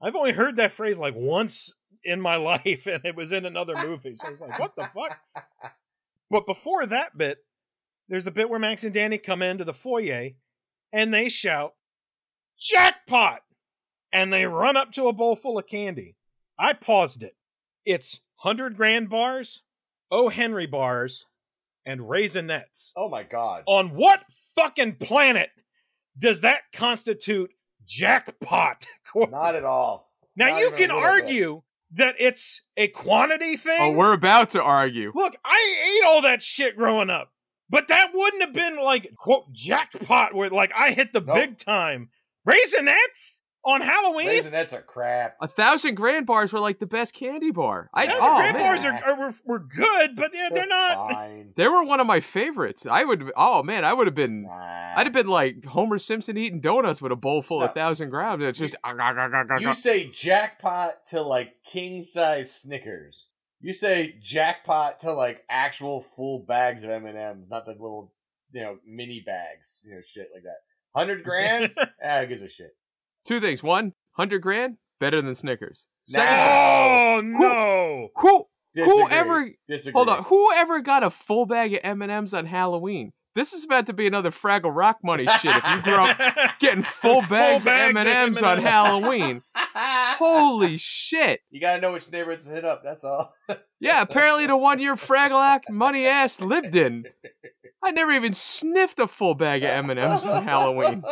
I've only heard that phrase like once in my life, and it was in another movie. So I was like, what the fuck? But before that bit, there's the bit where Max and Danny come into the foyer and they shout, jackpot! And they run up to a bowl full of candy. I paused it. It's one hundred grand bars, O. Henry bars, and Raisinettes. Oh my God. On what fucking planet does that constitute jackpot? Not at all. Now Not you can argue bit. that it's a quantity thing. Oh, we're about to argue. Look, I ate all that shit growing up, but that wouldn't have been like, quote, jackpot where like I hit the nope. big time. Raisinettes? On Halloween? Raisinets are crap. A thousand grand bars were like the best candy bar. A thousand oh, grand man. bars are, are were, were good, but they're, they're not. Fine. They were one of my favorites. I would, oh man, I would have been, nah. I'd have been like Homer Simpson eating donuts with a bowl full no. of thousand grams. It's just. You, uh, you say jackpot to like king size Snickers. You say jackpot to like actual full bags of M and M's, not the little, you know, mini bags, you know, shit like that. Hundred grand? Ah, who gives a shit? Two things. One, hundred grand, better than Snickers. Second, no, who, no. Who, Disagree. whoever, Disagree. hold on, whoever got a full bag of M and M's on Halloween? This is about to be another Fraggle Rock Money shit. If you grew up getting full bags, full bags of M and M's on Halloween, holy shit! You gotta know which neighborhoods to hit up. That's all. Yeah, apparently the one your Fraggle Rock Money ass lived in. I never even sniffed a full bag of M and M's on Halloween.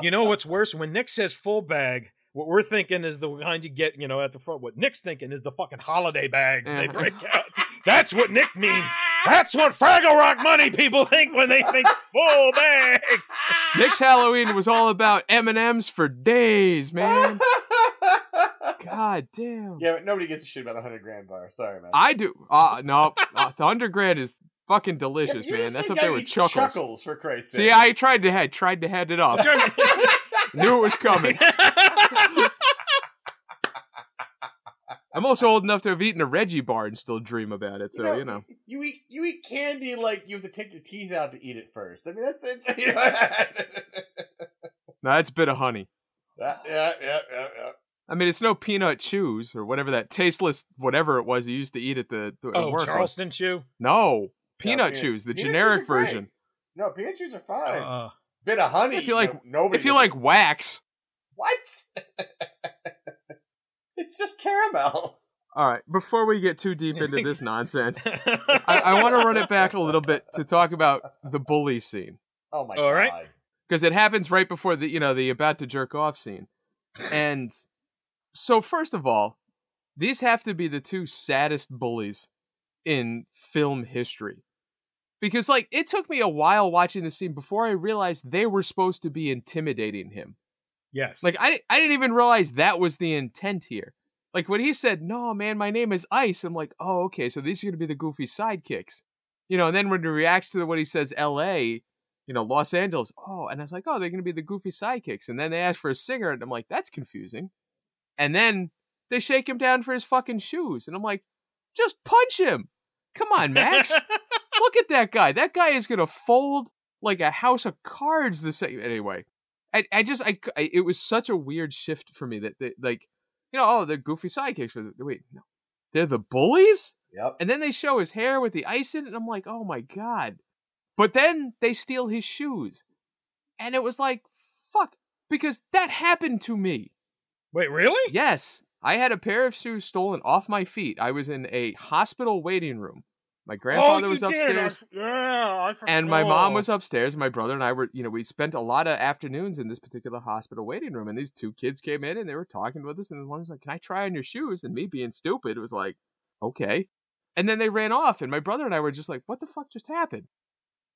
You know what's worse? When Nick says full bag, what we're thinking is the kind you get, you know, at the front. What Nick's thinking is the fucking holiday bags they break out. That's what Nick means. That's what Fraggle Rock Money people think when they think full bags. Nick's Halloween was all about M and M's for days, man. God damn. Yeah, but nobody gives a shit about a hundred grand bar. Sorry, man. I do. Uh, no, uh, the hundred grand is... Fucking delicious, yeah, man. That's up there with Chuckles. Chuckles, for Christ's sake. See, I tried to head, tried to head it off. Knew it was coming. I'm also old enough to have eaten a Reggie bar and still dream about it. So you know, you, know. you eat you eat candy like you have to take your teeth out to eat it first. I mean, that's it's. You know. No, that's a bit of honey. Yeah, yeah, yeah, yeah. yeah. I mean, it's no peanut chews or whatever that tasteless whatever it was you used to eat at the. the oh, Charleston chew. No. Peanut no, chews, the peanut generic chews version. Great. No, peanut chews are fine. Uh, Bit of honey. If you like, no, if you like wax. What? It's just caramel. All right, before we get too deep into this nonsense, I, I want to run it back a little bit to talk about the bully scene. Oh, my All God. All right. Because it happens right before the, you know, the about to jerk off scene. And so first of all, these have to be the two saddest bullies in film history. Because, like, it took me a while watching the scene before I realized they were supposed to be intimidating him. Yes. Like, I, I didn't even realize that was the intent here. Like, when he said, no, man, my name is Ice, I'm like, oh, okay, so these are going to be the goofy sidekicks. You know, and then when he reacts to what he says, L A, you know, Los Angeles, oh, and I was like, oh, they're going to be the goofy sidekicks. And then they ask for a singer, and I'm like, that's confusing. And then they shake him down for his fucking shoes, and I'm like, just punch him. Come on, Max. Look at that guy. That guy is going to fold like a house of cards the same. Anyway, I, I just, I, I, it was such a weird shift for me that, that like, you know, oh, they're goofy sidekicks. Wait, no. They're the bullies? Yep. And then they show his hair with the ice in it, and I'm like, oh my God. But then they steal his shoes. And it was like, fuck, because that happened to me. Wait, really? Yes. I had a pair of shoes stolen off my feet. I was in a hospital waiting room. My grandfather oh, was upstairs, I, yeah, I forgot. And my mom was upstairs. My brother and I were, you know, we spent a lot of afternoons in this particular hospital waiting room, and these two kids came in, and they were talking with us, and one was like, can I try on your shoes? And me being stupid was like, okay. And then they ran off, and my brother and I were just like, what the fuck just happened?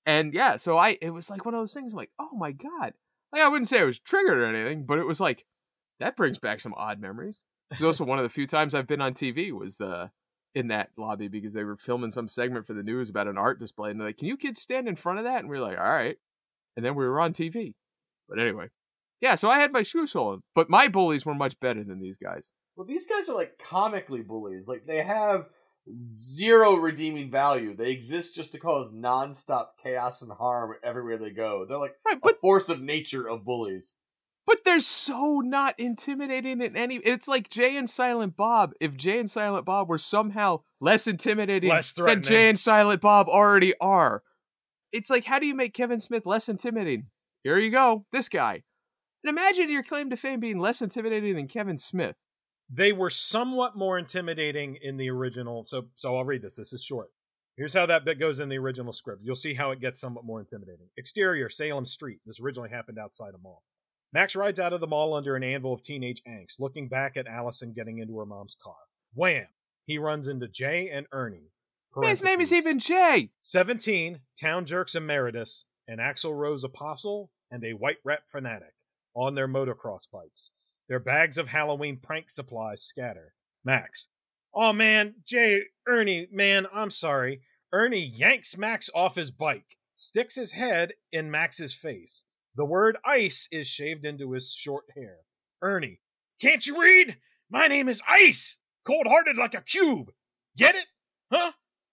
And yeah, so I, it was like one of those things, like, oh my God. Like, I wouldn't say I was triggered or anything, but it was like, that brings back some odd memories. It was also one of the few times I've been on T V was the... in that lobby, because they were filming some segment for the news about an art display, and they're like, can you kids stand in front of that? And we were like, all right. And then we were on T V. But anyway, yeah, so I had my shoes stolen, but my bullies were much better than these guys. Well, these guys are like comically bullies. Like, they have zero redeeming value. They exist just to cause nonstop chaos and harm everywhere they go. They're like right, but, a force of nature of bullies. But they're so not intimidating in any... It's like Jay and Silent Bob. If Jay and Silent Bob were somehow less intimidating less than Jay and Silent Bob already are. It's like, how do you make Kevin Smith less intimidating? Here you go, this guy. And imagine your claim to fame being less intimidating than Kevin Smith. They were somewhat more intimidating in the original. So, so I'll read this. This is short. Here's how that bit goes in the original script. You'll see how it gets somewhat more intimidating. Exterior, Salem Street. This originally happened outside a mall. Max rides out of the mall under an anvil of teenage angst, looking back at Allison getting into her mom's car. Wham! He runs into Jay and Ernie. His name is even Jay! seventeen, Town Jerks Emeritus, an Axl Rose Apostle, and a White Rat Fanatic, on their motocross bikes. Their bags of Halloween prank supplies scatter. Max. Oh man, Jay, Ernie, man, I'm sorry. Ernie yanks Max off his bike, sticks his head in Max's face. The word ice is shaved into his short hair. Ernie, can't you read? My name is Ice, cold-hearted like a cube. Get it? Huh?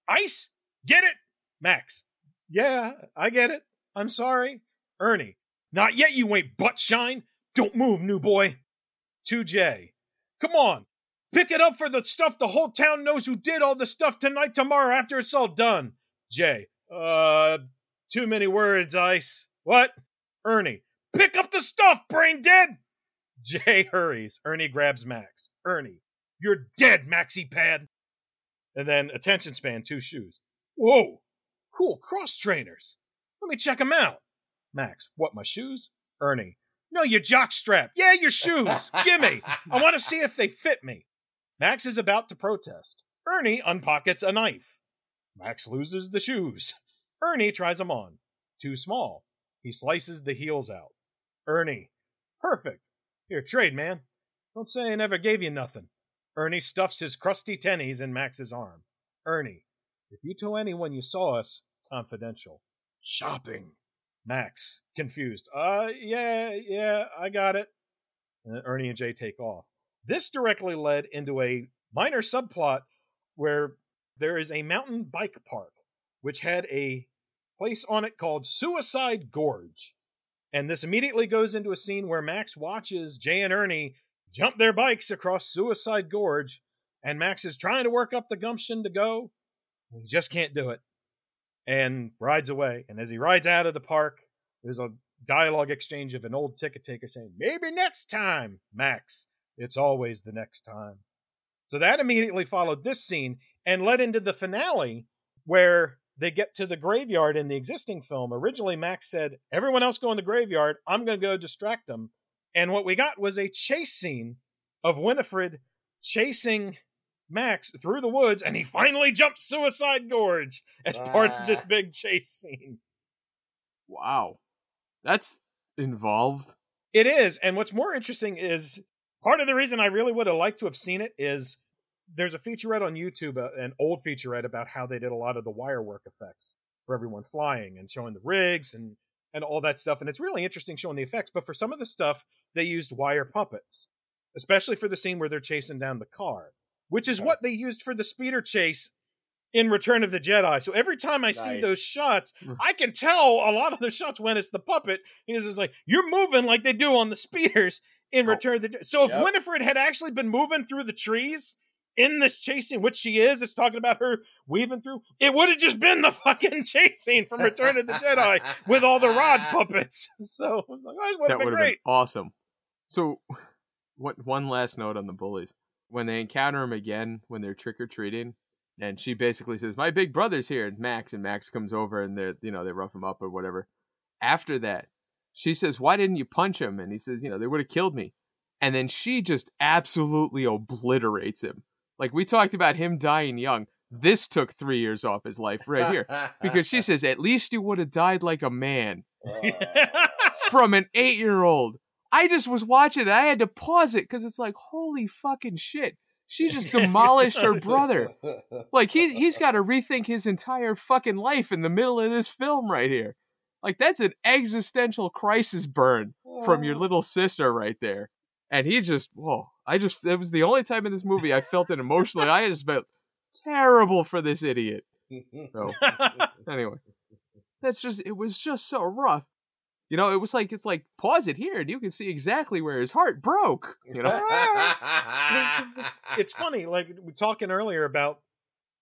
Ice? Get it? Max, yeah, I get it. I'm sorry. Ernie, not yet, you ain't butt shine. Don't move, new boy. To Jay, come on. Pick it up for the stuff the whole town knows who did all the stuff tonight, tomorrow, after it's all done. Jay, uh, too many words, Ice. What? Ernie, pick up the stuff, brain dead! Jay hurries. Ernie grabs Max. Ernie, you're dead, Maxie Pad! And then, attention span, two shoes. Whoa! Cool cross trainers. Let me check them out. Max, what, my shoes? Ernie, no, your jock strap. Yeah, your shoes. Gimme. I want to see if they fit me. Max is about to protest. Ernie unpockets a knife. Max loses the shoes. Ernie tries them on. Too small. He slices the heels out. Ernie, perfect. Here, trade, man. Don't say I never gave you nothing. Ernie stuffs his crusty tennies in Max's arm. Ernie, if you tell anyone you saw us, confidential. Shopping. Max, confused. Uh, yeah, yeah, I got it. And Ernie and Jay take off. This directly led into a minor subplot where there is a mountain bike park, which had a place on it called Suicide Gorge. And this immediately goes into a scene where Max watches Jay and Ernie jump their bikes across Suicide Gorge, and Max is trying to work up the gumption to go, and he just can't do it, and rides away. And as he rides out of the park, there's a dialogue exchange of an old ticket taker saying, maybe next time, Max. It's always the next time. So that immediately followed this scene and led into the finale where they get to the graveyard in the existing film. Originally, Max said, everyone else go in the graveyard. I'm going to go distract them. And what we got was a chase scene of Winifred chasing Max through the woods, and he finally jumps Suicide Gorge as ah. part of this big chase scene. Wow. That's involved. It is. And what's more interesting is part of the reason I really would have liked to have seen it is there's a featurette on YouTube, an old featurette about how they did a lot of the wire work effects for everyone flying and showing the rigs and, and all that stuff. And it's really interesting showing the effects. But for some of the stuff, they used wire puppets, especially for the scene where they're chasing down the car, which is okay. what they used for the speeder chase in Return of the Jedi. So every time I nice. see those shots, I can tell a lot of the shots when it's the puppet. Because it's like, you're moving like they do on the speeders in oh. Return of the Jedi. So yep. if Winifred had actually been moving through the trees in this chase scene, which she is, it's talking about her weaving through, it would have just been the fucking chase scene from Return of the Jedi with all the rod puppets. So I was like, oh, this would have been great. Been awesome. So what? One last note on the bullies. When they encounter him again, when they're trick-or-treating, and she basically says, my big brother's here, and Max, and Max comes over, and they're, you know, they rough him up or whatever. After that, she says, why didn't you punch him? And he says, you know, they would have killed me. And then she just absolutely obliterates him. Like, we talked about him dying young. This took three years off his life right here. Because she says, at least you would have died like a man. From an eight-year-old. I just was watching it. I had to pause it because it's like, holy fucking shit. She just demolished her brother. Like, he, he's got to rethink his entire fucking life in the middle of this film right here. Like, that's an existential crisis burn from your little sister right there. And he just, whoa. I just, it was the only time in this movie I felt it emotionally. I just felt terrible for this idiot. So, anyway. That's just, it was just so rough. You know, it was like, it's like, pause it here and you can see exactly where his heart broke. You know, it's funny. Like, we were talking earlier about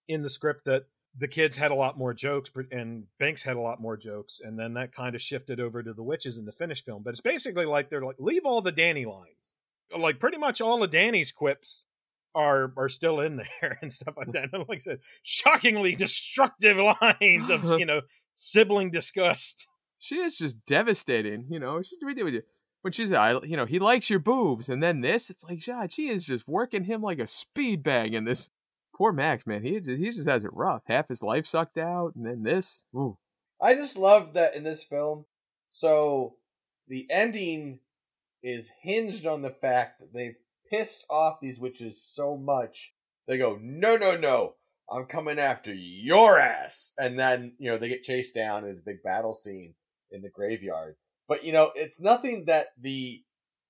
in the script that the kids had a lot more jokes and Banks had a lot more jokes. And then that kind of shifted over to the witches in the finished film. But it's basically like, they're like, leave all the Danny lines. Like, pretty much all of Danny's quips are are still in there and stuff like that. And like I said, shockingly destructive lines of, you know, sibling disgust. She is just devastating, you know. She's ridiculous. When she's, you know, he likes your boobs, and then this, it's like, God, she is just working him like a speed bag in this. Poor Max, man, he just, he just has it rough. Half his life sucked out, and then this. Ooh. I just love that in this film. So the ending is hinged on the fact that they've pissed off these witches so much. They go, no, no, no, I'm coming after your ass. And then, you know, they get chased down in a big battle scene in the graveyard. But, you know, it's nothing that the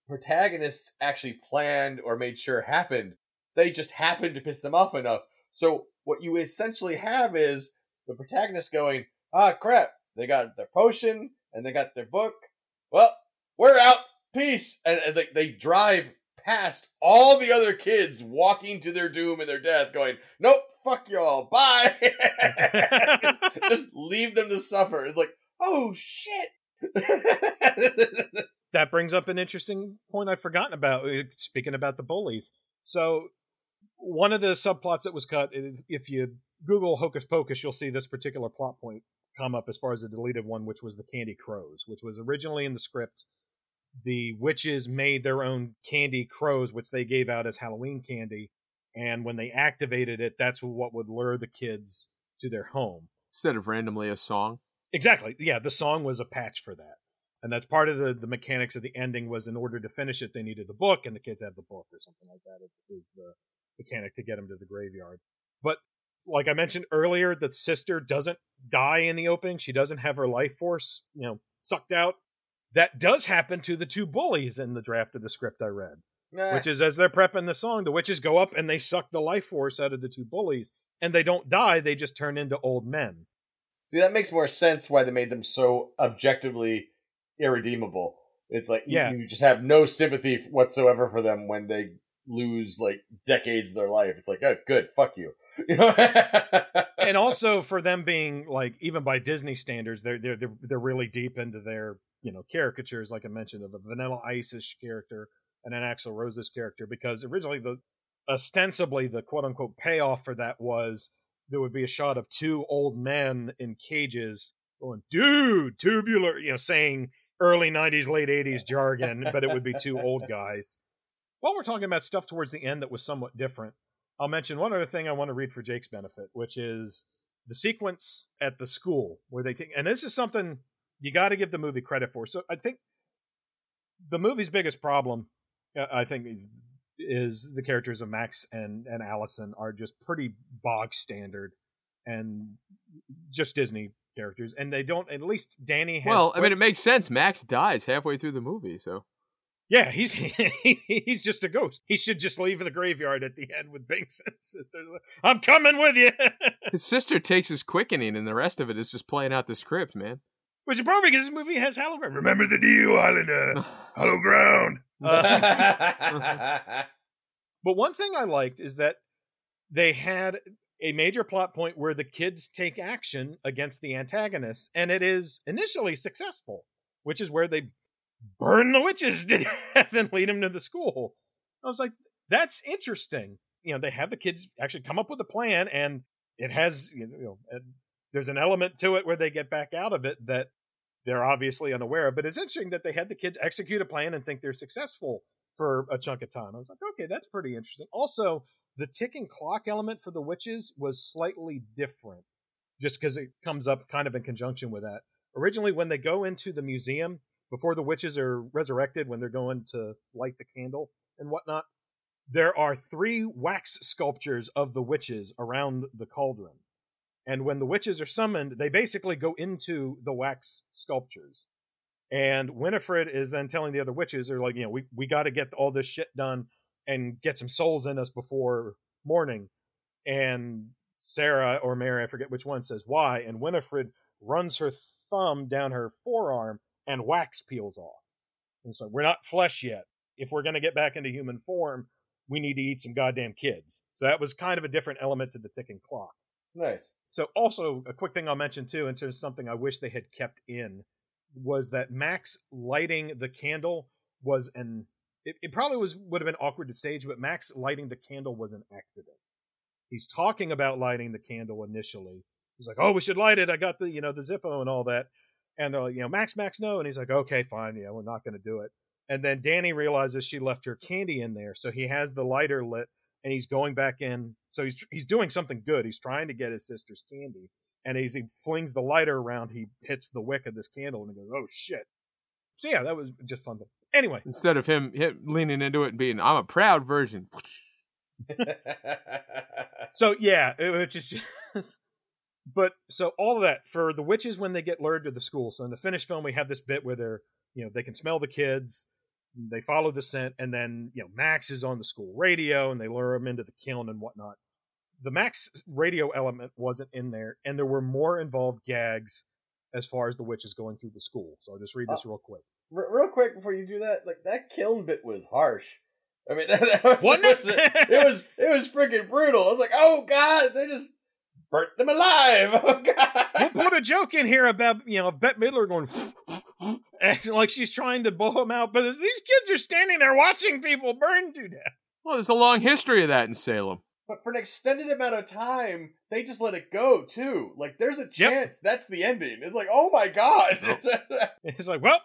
protagonists actually planned or made sure happened. They just happened to piss them off enough. So what you essentially have is the protagonist going, ah, crap, they got their potion and they got their book. Well, we're out. Peace. And, and they, they drive past all the other kids walking to their doom and their death going, nope, fuck y'all. Bye. Just leave them to suffer. It's like, oh, shit. That brings up an interesting point I've forgotten about, speaking about the bullies. So one of the subplots that was cut is, if you Google Hocus Pocus, you'll see this particular plot point come up as far as the deleted one, which was the candy crows, which was originally in the script. The witches made their own candy crows, which they gave out as Halloween candy. And when they activated it, that's what would lure the kids to their home. Instead of randomly a song. Exactly. Yeah, the song was a patch for that. And that's part of the, the mechanics of the ending was in order to finish it, they needed the book, and the kids have the book or something like that is, is the mechanic to get them to the graveyard. But like I mentioned earlier, the sister doesn't die in the opening. She doesn't have her life force, you know, sucked out. That does happen to the two bullies in the draft of the script I read, nah. which is as they're prepping the song, the witches go up and they suck the life force out of the two bullies, and they don't die. They just turn into old men. See, that makes more sense why they made them so objectively irredeemable. It's like, yeah. you, you just have no sympathy whatsoever for them when they lose, like, decades of their life. It's like, oh, good, fuck you. You know? And also for them being, like, even by Disney standards, they're, they're, they're, they're really deep into their, you know, caricatures, like I mentioned, of a Vanilla Ice-ish character and an Axl Rose-ish character, because originally the ostensibly the quote-unquote payoff for that was there would be a shot of two old men in cages going, dude, tubular, you know, saying early nineties, late eighties jargon, but it would be two old guys. While we're talking about stuff towards the end that was somewhat different, I'll mention one other thing I want to read for Jake's benefit, which is the sequence at the school where they take, and this is something you got to give the movie credit for. So I think the movie's biggest problem, I think, is the characters of Max and, and Allison are just pretty bog standard and just Disney characters. And they don't, at least Danny has. Well, I mean, it makes sense. Max dies halfway through the movie, so. Yeah, he's he's just a ghost. He should just leave the graveyard at the end with Big's sister. I'm coming with you. His sister takes his quickening, and the rest of it is just playing out the script, man. Which is probably because this movie has hollow ground. Remember the deal, Islander. Hollow ground. Uh, but one thing I liked is that they had a major plot point where the kids take action against the antagonists, and it is initially successful, which is where they burn the witches to death and lead them to the school. I was like, that's interesting. You know, they have the kids actually come up with a plan, and it has, you know, there's an element to it where they get back out of it that they're obviously unaware of. But it's interesting that they had the kids execute a plan and think they're successful for a chunk of time. I was like, okay, that's pretty interesting. Also, the ticking clock element for the witches was slightly different just because it comes up kind of in conjunction with that. Originally, when they go into the museum, before the witches are resurrected, when they're going to light the candle and whatnot, there are three wax sculptures of the witches around the cauldron. And when the witches are summoned, they basically go into the wax sculptures. And Winifred is then telling the other witches, they're like, you know, we, we got to get all this shit done and get some souls in us before morning. And Sarah or Mary, I forget which one, says why. And Winifred runs her thumb down her forearm and wax peels off. And so we're not flesh yet. If we're going to get back into human form, we need to eat some goddamn kids. So that was kind of a different element to the ticking clock. Nice. So also a quick thing I'll mention too, in terms of something I wish they had kept in, was that Max lighting the candle was an, it, it probably was would have been awkward to stage, but Max lighting the candle was an accident. He's talking about lighting the candle initially. He's like, oh, we should light it. I got the, you know, the Zippo and all that. And they're like, you know, Max, Max, no. And he's like, okay, fine. Yeah, we're not going to do it. And then Danny realizes she left her candy in there. So he has the lighter lit and he's going back in. So he's he's doing something good. He's trying to get his sister's candy. And as he flings the lighter around, he hits the wick of this candle and he goes, oh, shit. So, yeah, that was just fun. Anyway. Instead of him, him leaning into it and being, I'm a proud virgin. So, yeah, which is just... But so all of that for the witches when they get lured to the school. So in the finished film, we have this bit where they're, you know, they can smell the kids. They follow the scent. And then, you know, Max is on the school radio and they lure him into the kiln and whatnot. The Max radio element wasn't in there. And there were more involved gags as far as the witches going through the school. So I'll just read this uh, real quick. R- real quick before you do that, like that kiln bit was harsh. I mean, that, that was, wasn't it? It, it was, it was freaking brutal. I was like, oh, God, they just. Burnt them alive! Oh, God! We'll put a joke in here about, you know, Bette Midler going and like she's trying to blow them out, but these kids are standing there watching people burn to death. Well, there's a long history of that in Salem. But for an extended amount of time, they just let it go, too. Like, there's a chance yep. that's the ending. It's like, oh, my God! Nope. It's like, well,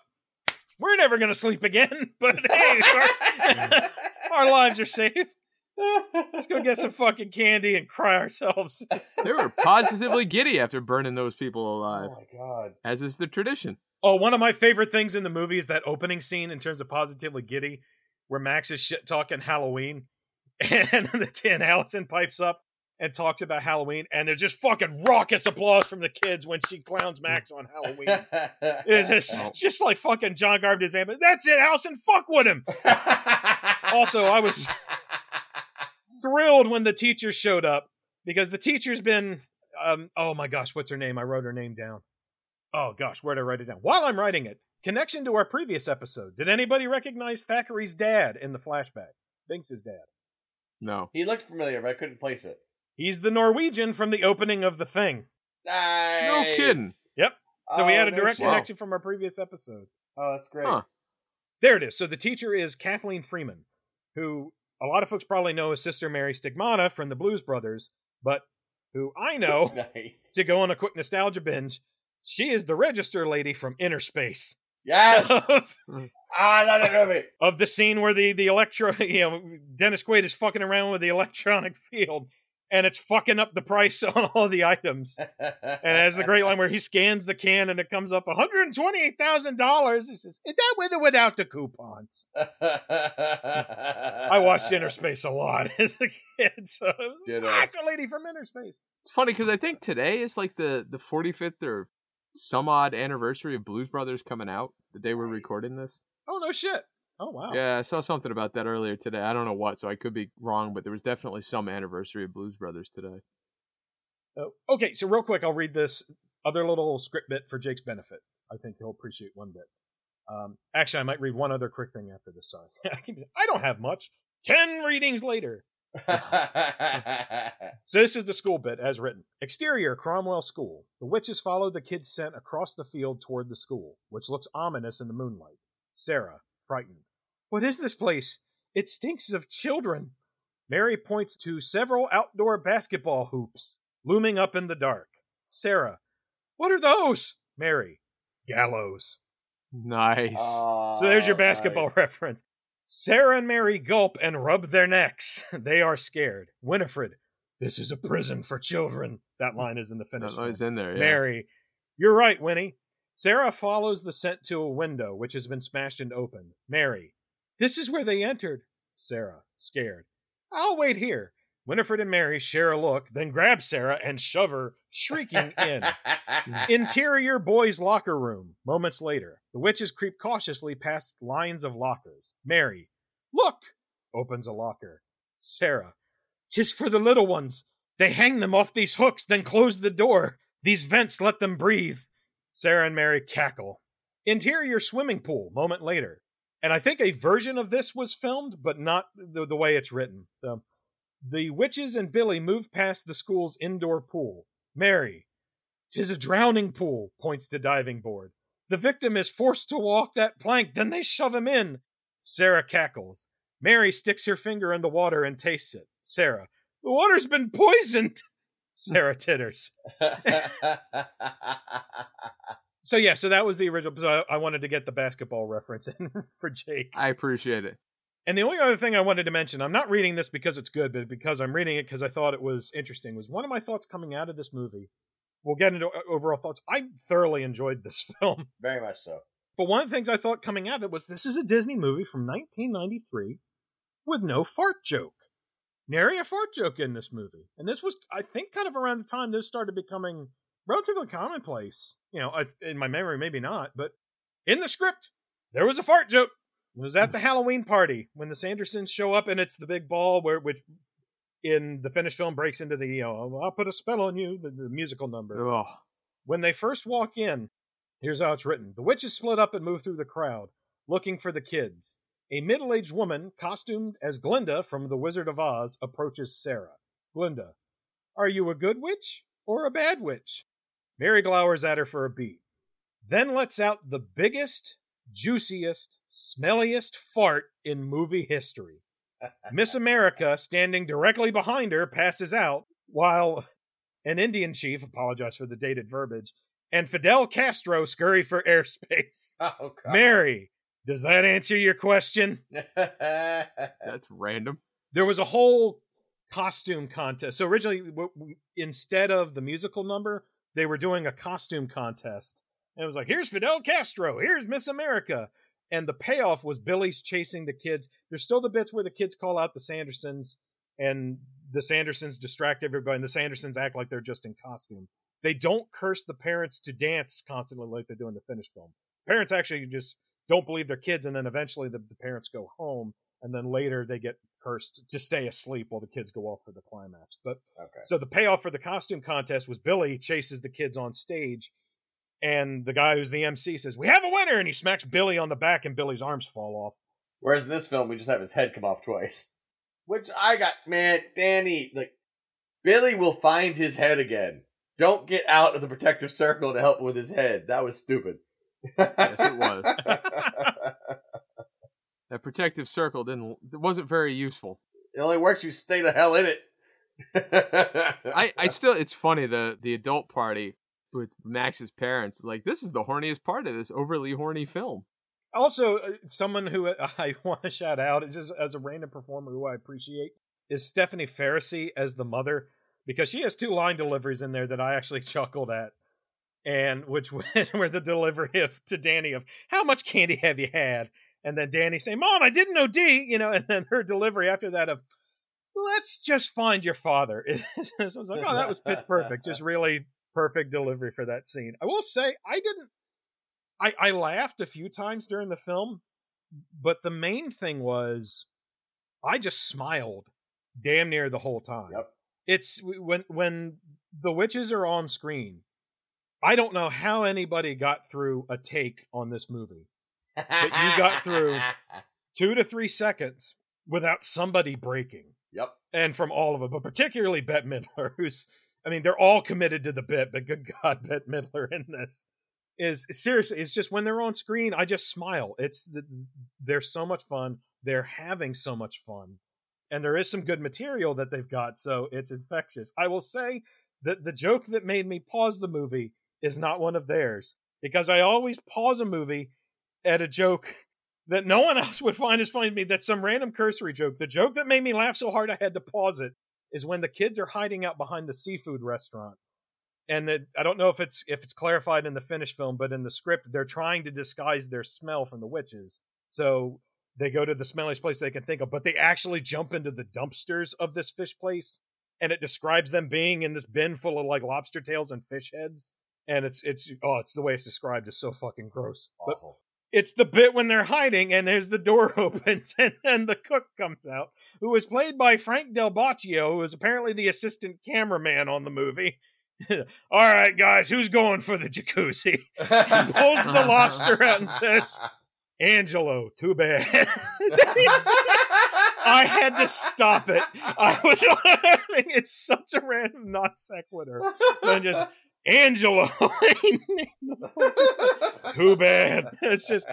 we're never going to sleep again, but hey, our, our lives are safe. Let's go get some fucking candy and cry ourselves. They were positively giddy after burning those people alive. Oh my God. As is the tradition. Oh, one of my favorite things in the movie is that opening scene in terms of positively giddy, where Max is shit talking Halloween, and the Tin Allison pipes up and talks about Halloween, and there's just fucking raucous applause from the kids when she clowns Max on Halloween. It's just, oh. just like fucking John Carpenter's family. That's it, Allison, fuck with him. Also, I was thrilled when the teacher showed up, because the teacher's been um oh my gosh what's her name I wrote her name down oh gosh where'd I write it down while I'm writing it connection to our previous episode. Did anybody recognize Thackeray's dad in the flashback? Binks's dad? No, he looked familiar, but I couldn't place it. He's the Norwegian from the opening of The Thing. Nice. No kidding. Yep. So oh, we had a direct no connection from our previous episode. Oh, that's great. Huh. There it is. So the teacher is Kathleen Freeman, who a lot of folks probably know his sister Mary Stigmata from the Blues Brothers, but who I know, nice. to go on a quick nostalgia binge, she is the register lady from Inner Space. Yes! Of, I love that movie! Of the scene where the, the electro, you know, Dennis Quaid is fucking around with the electronic field, and it's fucking up the price on all the items. And there's the great line where he scans the can and it comes up one hundred twenty-eight thousand dollars. He says, is that with or without the coupons? I watched Inner Space a lot as a kid. So that's a lady from Inner Space. It's funny because I think today is like the, the forty-fifth or some odd anniversary of Blues Brothers coming out the day we're nice. recording this. Oh, no shit. Oh, wow. Yeah, I saw something about that earlier today. I don't know what, so I could be wrong, but there was definitely some anniversary of Blues Brothers today. Oh, okay, so real quick, I'll read this other little script bit for Jake's benefit. I think he'll appreciate one bit. Um, actually, I might read one other quick thing after this song. I don't have much. Ten readings later. So this is the school bit as written. Exterior, Cromwell School. The witches followed the kid's scent across the field toward the school, which looks ominous in the moonlight. Sarah, frightened. What is this place? It stinks of children. Mary points to several outdoor basketball hoops looming up in the dark. Sarah, what are those? Mary, gallows. Nice. Oh, so there's your basketball nice. reference. Sarah and Mary gulp and rub their necks. They are scared. Winifred, this is a prison for children. That line is in the finished That line's in there, yeah. Mary, you're right, Winnie. Sarah follows the scent to a window, which has been smashed and opened. Mary, this is where they entered. Sarah, scared. I'll wait here. Winifred and Mary share a look, then grab Sarah and shove her, shrieking in. Interior boys' locker room. Moments later, the witches creep cautiously past lines of lockers. Mary, look! Opens a locker. Sarah, tis for the little ones. They hang them off these hooks, then close the door. These vents let them breathe. Sarah and Mary cackle. Interior swimming pool. Moment later. And I think a version of this was filmed, but not the, the way it's written. So, the witches and Billy move past the school's indoor pool. Mary, tis a drowning pool, points to diving board. The victim is forced to walk that plank, then they shove him in. Sarah cackles. Mary sticks her finger in the water and tastes it. Sarah, the water's been poisoned. Sarah titters. So, yeah, so that was the original. So I, I wanted to get the basketball reference in for Jake. I appreciate it. And the only other thing I wanted to mention, I'm not reading this because it's good, but because I'm reading it because I thought it was interesting, was one of my thoughts coming out of this movie. We'll get into overall thoughts. I thoroughly enjoyed this film. Very much so. But one of the things I thought coming out of it was this is a Disney movie from nineteen ninety-three with no fart joke. Nary a fart joke in this movie. And this was, I think, kind of around the time this started becoming relatively commonplace, you know, in my memory, maybe not, but in the script, there was a fart joke. It was at the Halloween party when the Sandersons show up and it's the big ball where, which in the finished film breaks into the, you know, I'll put a spell on you, the, the musical number. Ugh. When they first walk in, here's how it's written. The witches split up and move through the crowd looking for the kids. A middle-aged woman costumed as Glinda from The Wizard of Oz approaches Sarah. Glinda, are you a good witch or a bad witch? Mary glowers at her for a beat, then lets out the biggest, juiciest, smelliest fart in movie history. Miss America, standing directly behind her, passes out, while an Indian chief, apologize for the dated verbiage, and Fidel Castro scurry for airspace. Oh, God. Mary, does that answer your question? That's random. There was a whole costume contest. So originally, instead of the musical number, they were doing a costume contest. And it was like, here's Fidel Castro. Here's Miss America. And the payoff was Billy's chasing the kids. There's still the bits where the kids call out the Sandersons and the Sandersons distract everybody. And the Sandersons act like they're just in costume. They don't curse the parents to dance constantly like they do in the finished film. Parents actually just don't believe their kids. And then eventually the, the parents go home. And then later they get cursed to stay asleep while the kids go off for the climax. But okay. So the payoff for the costume contest was Billy chases the kids on stage, and the guy who's the M C says, we have a winner, and he smacks Billy on the back, and Billy's arms fall off. Whereas in this film, we just have his head come off twice. Which I got, man, Danny, like, Billy will find his head again. Don't get out of the protective circle to help with his head. That was stupid. Yes, it was. That protective circle didn't, it wasn't very useful. It only works if you stay the hell in it. I, I still, it's funny, the, the adult party with Max's parents, like, this is the horniest part of this overly horny film. Also, someone who I want to shout out, just as a random performer who I appreciate, is Stephanie Ferrissi as the mother, because she has two line deliveries in there that I actually chuckled at, and which were the delivery of, to Danny of, how much candy have you had? And then Danny saying, Mom, I didn't O D, you know, and then her delivery after that of, let's just find your father. So I was like, oh, that was pitch perfect. Just really perfect delivery for that scene. I will say, I didn't, I, I laughed a few times during the film, but the main thing was I just smiled damn near the whole time. Yep. It's when, when the witches are on screen, I don't know how anybody got through a take on this movie. But you got through two to three seconds without somebody breaking. Yep. And from all of it, but particularly Bette Midler, who's, I mean, they're all committed to the bit, but good God, Bette Midler in this is, seriously, it's just when they're on screen, I just smile. It's, the, they're so much fun. They're having so much fun. And there is some good material that they've got, so it's infectious. I will say that the joke that made me pause the movie is not one of theirs, because I always pause a movie at a joke that no one else would find as funny to me. That's some random cursory joke. The joke that made me laugh so hard I had to pause it is when the kids are hiding out behind the seafood restaurant. And the, I don't know if it's if it's clarified in the finished film, but in the script, they're trying to disguise their smell from the witches. So they go to the smelliest place they can think of, but they actually jump into the dumpsters of this fish place. And it describes them being in this bin full of like lobster tails and fish heads. And it's, it's, oh, it's the way it's described is so fucking gross. Awful. But, it's the bit when they're hiding and there's the door opens and then the cook comes out, who was played by Frank Del Bocchio, who is apparently the assistant cameraman on the movie. All right, guys, who's going for the jacuzzi? He pulls the lobster out and says, Angelo, too bad. I had to stop it. I was laughing. It's such a random non sequitur. Then just... Angelo, too bad. It's just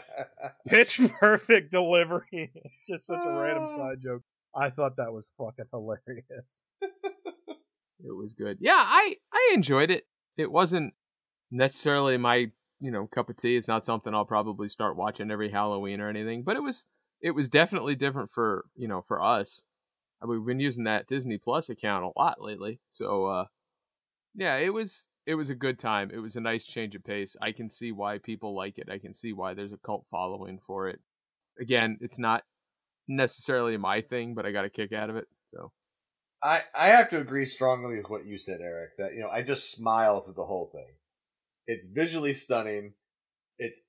pitch perfect delivery. It's just such a random side joke. I thought that was fucking hilarious. It was good. Yeah, I, I enjoyed it. It wasn't necessarily my, you know, cup of tea. It's not something I'll probably start watching every Halloween or anything. But it was it was definitely different for, you know, for us. I mean, we've been using that Disney Plus account a lot lately. So uh, yeah, it was. It was a good time. It was a nice change of pace. I can see why people like it. I can see why there's a cult following for it. Again, it's not necessarily my thing, but I got a kick out of it. So, I, I have to agree strongly with what you said, Eric, that, you know, I just smile through the whole thing. It's visually stunning. It's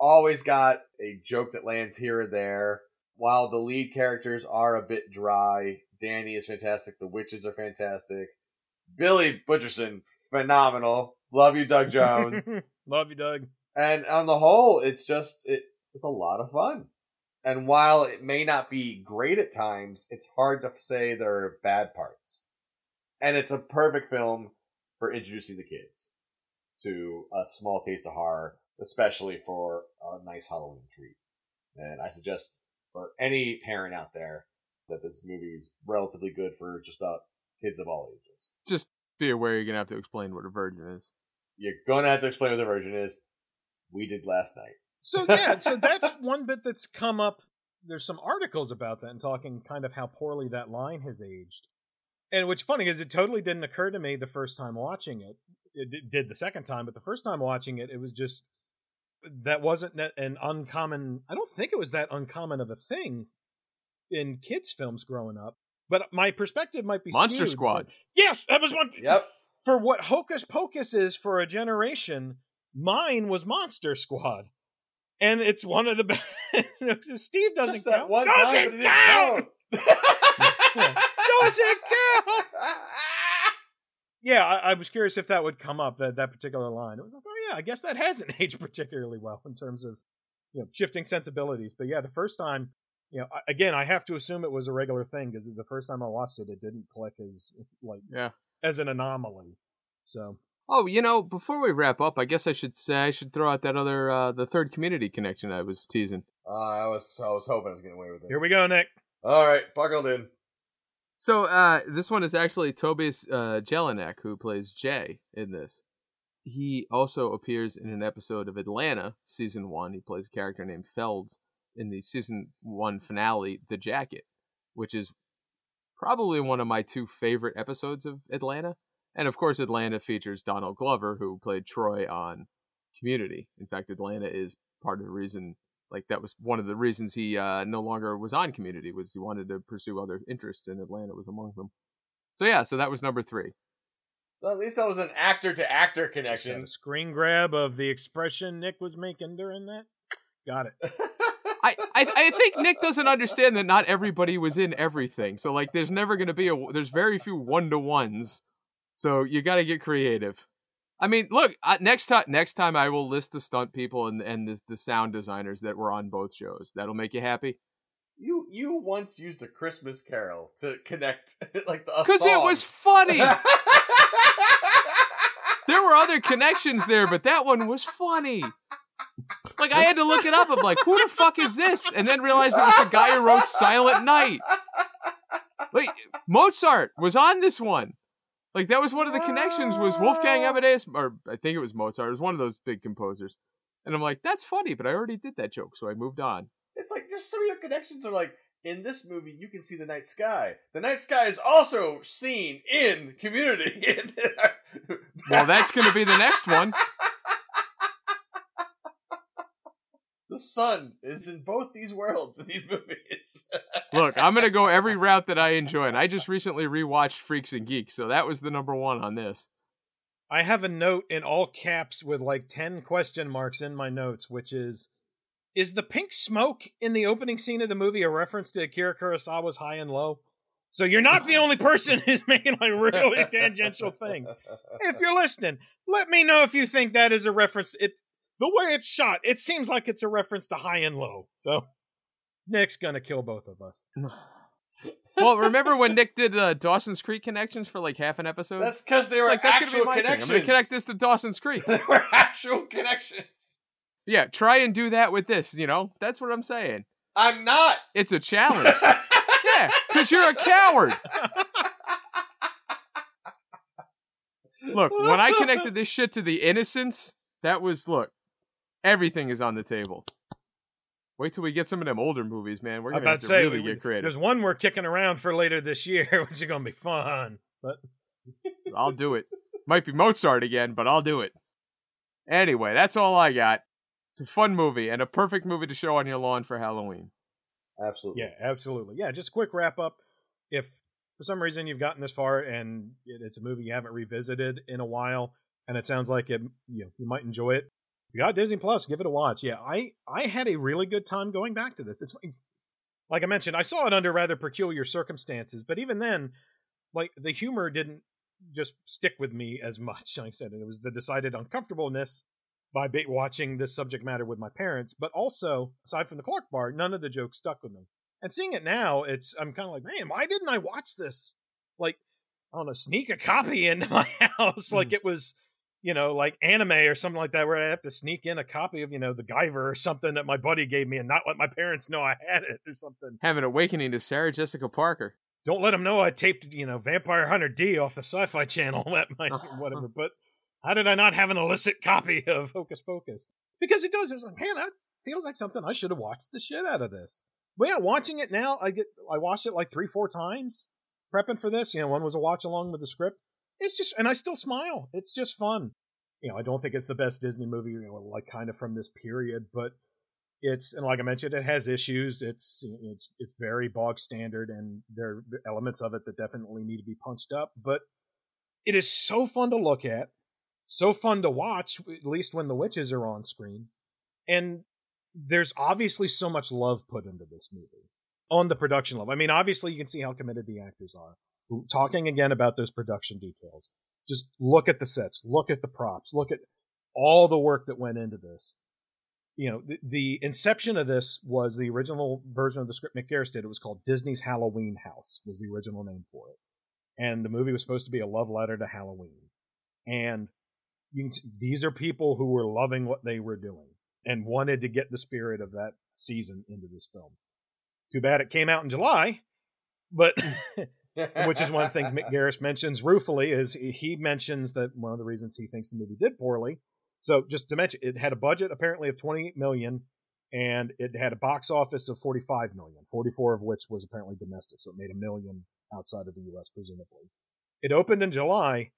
always got a joke that lands here or there. While the lead characters are a bit dry, Danny is fantastic. The witches are fantastic. Billy Butcherson, phenomenal. Love you, Doug Jones. Love you, Doug. And on the whole, it's just, it, it's a lot of fun. And while it may not be great at times, it's hard to say there are bad parts. And it's a perfect film for introducing the kids to a small taste of horror, especially for a nice Halloween treat. And I suggest for any parent out there that this movie is relatively good for just about kids of all ages. Just be aware you're going to have to explain what a virgin is. You're going to have to explain what a virgin is. We did last night. So yeah, so that's one bit that's come up. There's some articles about that and talking kind of how poorly that line has aged. And what's funny is it totally didn't occur to me the first time watching it. It did the second time, but the first time watching it, it was just, that wasn't an uncommon, I don't think it was that uncommon of a thing in kids' films growing up. But my perspective might be Monster skewed. Squad. Yes, that was one. Yep. For what Hocus Pocus is for a generation, mine was Monster Squad, and it's one of the best. Steve doesn't Just count. That one doesn't time count. It count. Doesn't count. Yeah, I, I was curious if that would come up, that that particular line. It was like, oh yeah, I guess that hasn't aged particularly well in terms of, you know, shifting sensibilities. But yeah, the first time. You know, again, I have to assume it was a regular thing because the first time I watched it, it didn't click as like yeah. as an anomaly. So, oh, you know, before we wrap up, I guess I should say I should throw out that other uh, the third community connection I was teasing. Uh, I was I was hoping I was getting away with this. Here we go, Nick. All right, buckled in. So uh, this one is actually Tobias uh, Jelinek, who plays Jay in this. He also appears in an episode of Atlanta, season one. He plays a character named Feld in the season one finale, The Jacket, which is probably one of my two favorite episodes of Atlanta. And of course, Atlanta features Donald Glover, who played Troy on Community. In fact, Atlanta is part of the reason, like that was one of the reasons he uh, no longer was on Community, was he wanted to pursue other interests, and Atlanta was among them. So yeah, so that was number three. So at least that was an actor-to-actor connection. Screen grab of the expression Nick was making during that. Got it. I, I I think Nick doesn't understand that not everybody was in everything. So like, there's never going to be a there's very few one-to-ones. So you got to get creative. I mean, look, uh, next time next time I will list the stunt people and and the, the sound designers that were on both shows. That'll make you happy. You you once used A Christmas Carol to connect like the because it was funny. There were other connections there, but that one was funny. Like, I had to look it up. I'm like, who the fuck is this? And then realized it was the guy who wrote Silent Night. Like, Mozart was on this one. Like, that was one of the connections, was Wolfgang Amadeus, or I think it was Mozart. It was one of those big composers. And I'm like, that's funny, but I already did that joke, so I moved on. It's like, just some of your connections are like, in this movie, you can see the night sky. The night sky is also seen in Community. Well, that's going to be the next one. The sun is in both these worlds in these movies. Look, I'm going to go every route that I enjoy, and I just recently rewatched Freaks and Geeks, so that was the number one on this. I have a note in all caps with like ten question marks in my notes, which is, is the pink smoke in the opening scene of the movie a reference to Akira Kurosawa's High and Low? So you're not the only person who's making like really tangential things. If you're listening, let me know if you think that is a reference. It, the way it's shot, it seems like it's a reference to High and Low. So Nick's going to kill both of us. Well, remember when Nick did uh, Dawson's Creek connections for like half an episode? That's because they were like, actual that's connections. Thing. I'm going to connect this to Dawson's Creek. They were actual connections. Yeah, try and do that with this, you know? That's what I'm saying. I'm not. It's a challenge. Yeah, because you're a coward. Look, when I connected this shit to the Innocents, that was, look, everything is on the table. Wait till we get some of them older movies, man. We're going to have to say, really we, get creative. There's one we're kicking around for later this year, which is going to be fun. But I'll do it. Might be Mozart again, but I'll do it. Anyway, that's all I got. It's a fun movie and a perfect movie to show on your lawn for Halloween. Absolutely. Yeah, absolutely. Yeah, just a quick wrap up. If for some reason you've gotten this far and it's a movie you haven't revisited in a while and it sounds like it, you know, you might enjoy it, you got Disney Plus, give it a watch. Yeah, I, I had a really good time going back to this. It's like I mentioned, I saw it under rather peculiar circumstances, but even then, like the humor didn't just stick with me as much. Like I said, it was the decided uncomfortableness by watching this subject matter with my parents, but also, aside from the Clark bar, none of the jokes stuck with me. And seeing it now, it's I'm kind of like, man, why didn't I watch this? Like, I don't know, sneak a copy into my house. Like it was, you know, like anime or something like that, where I have to sneak in a copy of, you know, The Guyver or something that my buddy gave me and not let my parents know I had it or something. Have an awakening to Sarah Jessica Parker. Don't let them know I taped, you know, Vampire Hunter D off the Sci-Fi Channel. That might whatever, but how did I not have an illicit copy of Hocus Pocus? Because it does. It was like, man, that feels like something I should have watched the shit out of this. But yeah, watching it now, I get, I watched it like three, four times prepping for this. You know, one was a watch along with the script. It's just, and I still smile. It's just fun. You know, I don't think it's the best Disney movie, you know, like kind of from this period, but it's, and like I mentioned, it has issues. It's, it's, it's very bog standard, and there are elements of it that definitely need to be punched up, but it is so fun to look at. So fun to watch, at least when the witches are on screen. And there's obviously so much love put into this movie on the production level. I mean, obviously you can see how committed the actors are. Talking again about those production details. Just look at the sets, look at the props, look at all the work that went into this. You know, the, the inception of this was the original version of the script Mick Garris did. It was called Disney's Halloween House was the original name for it. And the movie was supposed to be a love letter to Halloween. And You can see, these are people who were loving what they were doing and wanted to get the spirit of that season into this film. Too bad it came out in July, but Which is one thing Mick Garris mentions ruefully, is he mentions that one of the reasons he thinks the movie did poorly. So just to mention, it had a budget apparently of twenty-eight million dollars, and it had a box office of forty-five million dollars, forty-four of which was apparently domestic. So it made a million outside of the U S, presumably. It opened in July,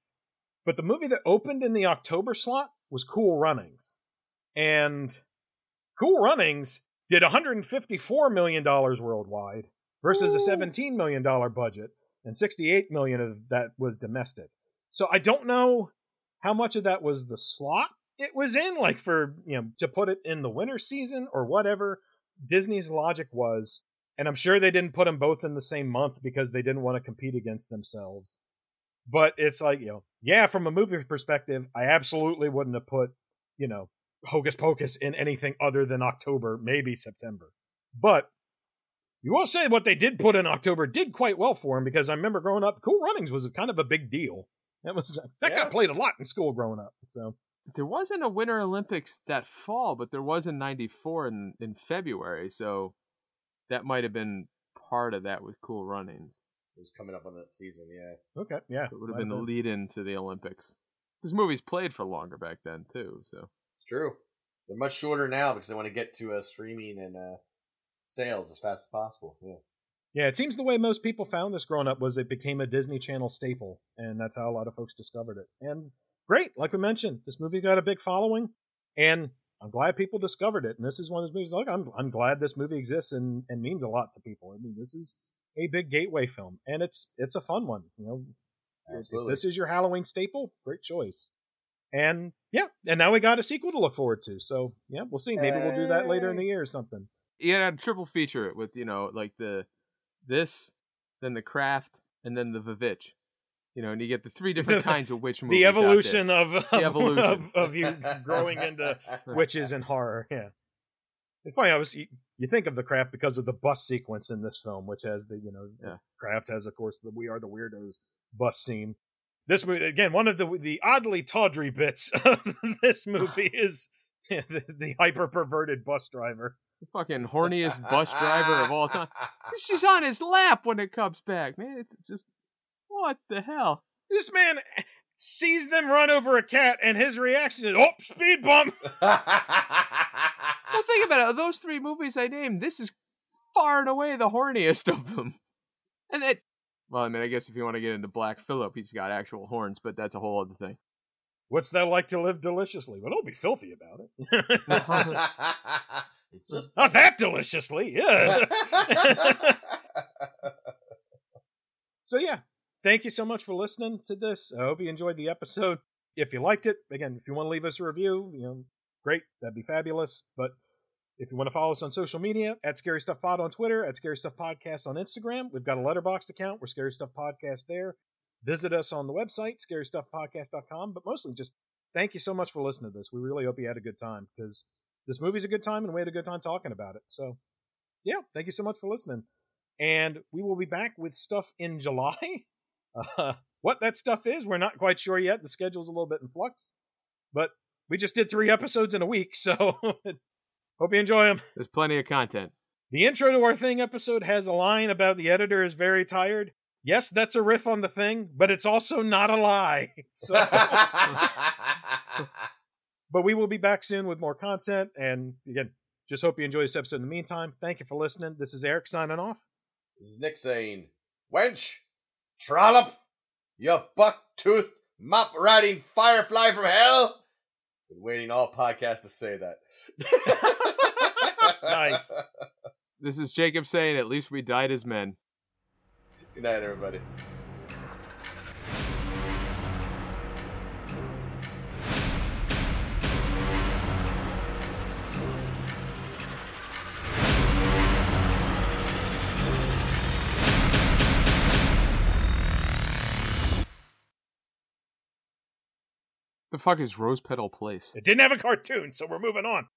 but the movie that opened in the October slot was Cool Runnings. And Cool Runnings did one hundred fifty-four million dollars worldwide versus Ooh. a seventeen million dollars budget, and sixty-eight million dollars of that was domestic. So I don't know how much of that was the slot it was in, like for, you know, to put it in the winter season or whatever Disney's logic was. And I'm sure they didn't put them both in the same month because they didn't want to compete against themselves. But it's like, you know, yeah, from a movie perspective, I absolutely wouldn't have put, you know, Hocus Pocus in anything other than October, maybe September. But you will say what they did put in October did quite well for him, because I remember growing up, Cool Runnings was kind of a big deal. That was that yeah. got played a lot in school growing up. So there wasn't a Winter Olympics that fall, but there was in ninety-four in, in February. So that might have been part of that with Cool Runnings. It was coming up on that season, yeah. Okay, yeah. It would have been the lead-in to the Olympics. This movie's played for longer back then, too. So it's true. They're much shorter now because they want to get to uh, streaming and uh, sales as fast as possible. Yeah. Yeah, it seems the way most people found this growing up was it became a Disney Channel staple, and that's how a lot of folks discovered it. And great, like we mentioned, this movie got a big following, and I'm glad people discovered it. And this is one of those movies, like, I'm I'm glad this movie exists and, and means a lot to people. I mean, this is a big gateway film, and it's it's a fun one. You know, absolutely. If this is your Halloween staple, great choice. And yeah, and now we got a sequel to look forward to. So yeah, we'll see. Maybe hey. we'll do that later in the year or something. Yeah, I'd triple feature it with, you know, like the this, then The Craft, and then The Village. You know, and you get the three different kinds of witch movies. The evolution of, of the evolution of, of you growing into witches and horror. Yeah, it's funny. I was you, you think of The Craft because of the bus sequence in this film, which has the you know yeah. Craft has, of course, the "We Are the Weirdos" bus scene. This movie, again, one of the the oddly tawdry bits of this movie is yeah, the, the hyper perverted bus driver. The fucking horniest bus driver of all time. She's on his lap when it comes back, man. It's just, what the hell? This man sees them run over a cat, and his reaction is, oh, speed bump. Well, think about it. Of those three movies I named, this is far and away the horniest of them. And it, well, I mean, I guess if you want to get into Black Phillip, he's got actual horns, but that's a whole other thing. What's that like to live deliciously? Well, don't be filthy about it. Just not that deliciously, yeah. So yeah, thank you so much for listening to this. I hope you enjoyed the episode. If you liked it, again, if you want to leave us a review, you know, great, that'd be fabulous. But if you want to follow us on social media, at Scary Stuff Pod on Twitter, at Scary Stuff Podcast on Instagram, we've got a Letterboxd account, we're Scary Stuff Podcast there. Visit us on the website, scary stuff podcast dot com. But mostly, just thank you so much for listening to this. We really hope you had a good time, because this movie's a good time, and we had a good time talking about it. So, yeah, thank you so much for listening. And we will be back with stuff in July. Uh, what that stuff is, we're not quite sure yet. The schedule's a little bit in flux. But we just did three episodes in a week, so hope you enjoy them. There's plenty of content. The intro to our Thing episode has a line about the editor is very tired. Yes, that's a riff on The Thing, but it's also not a lie. So... But we will be back soon with more content. And again, just hope you enjoy this episode in the meantime. Thank you for listening. This is Eric signing off. This is Nick saying, wench, trollop, you buck-toothed, mop-riding firefly from hell. Been waiting all podcasts to say that. Nice. This is Jacob saying, at least we died as men. Good night, everybody. The fuck is Rose Petal Place? It didn't have a cartoon, so we're moving on.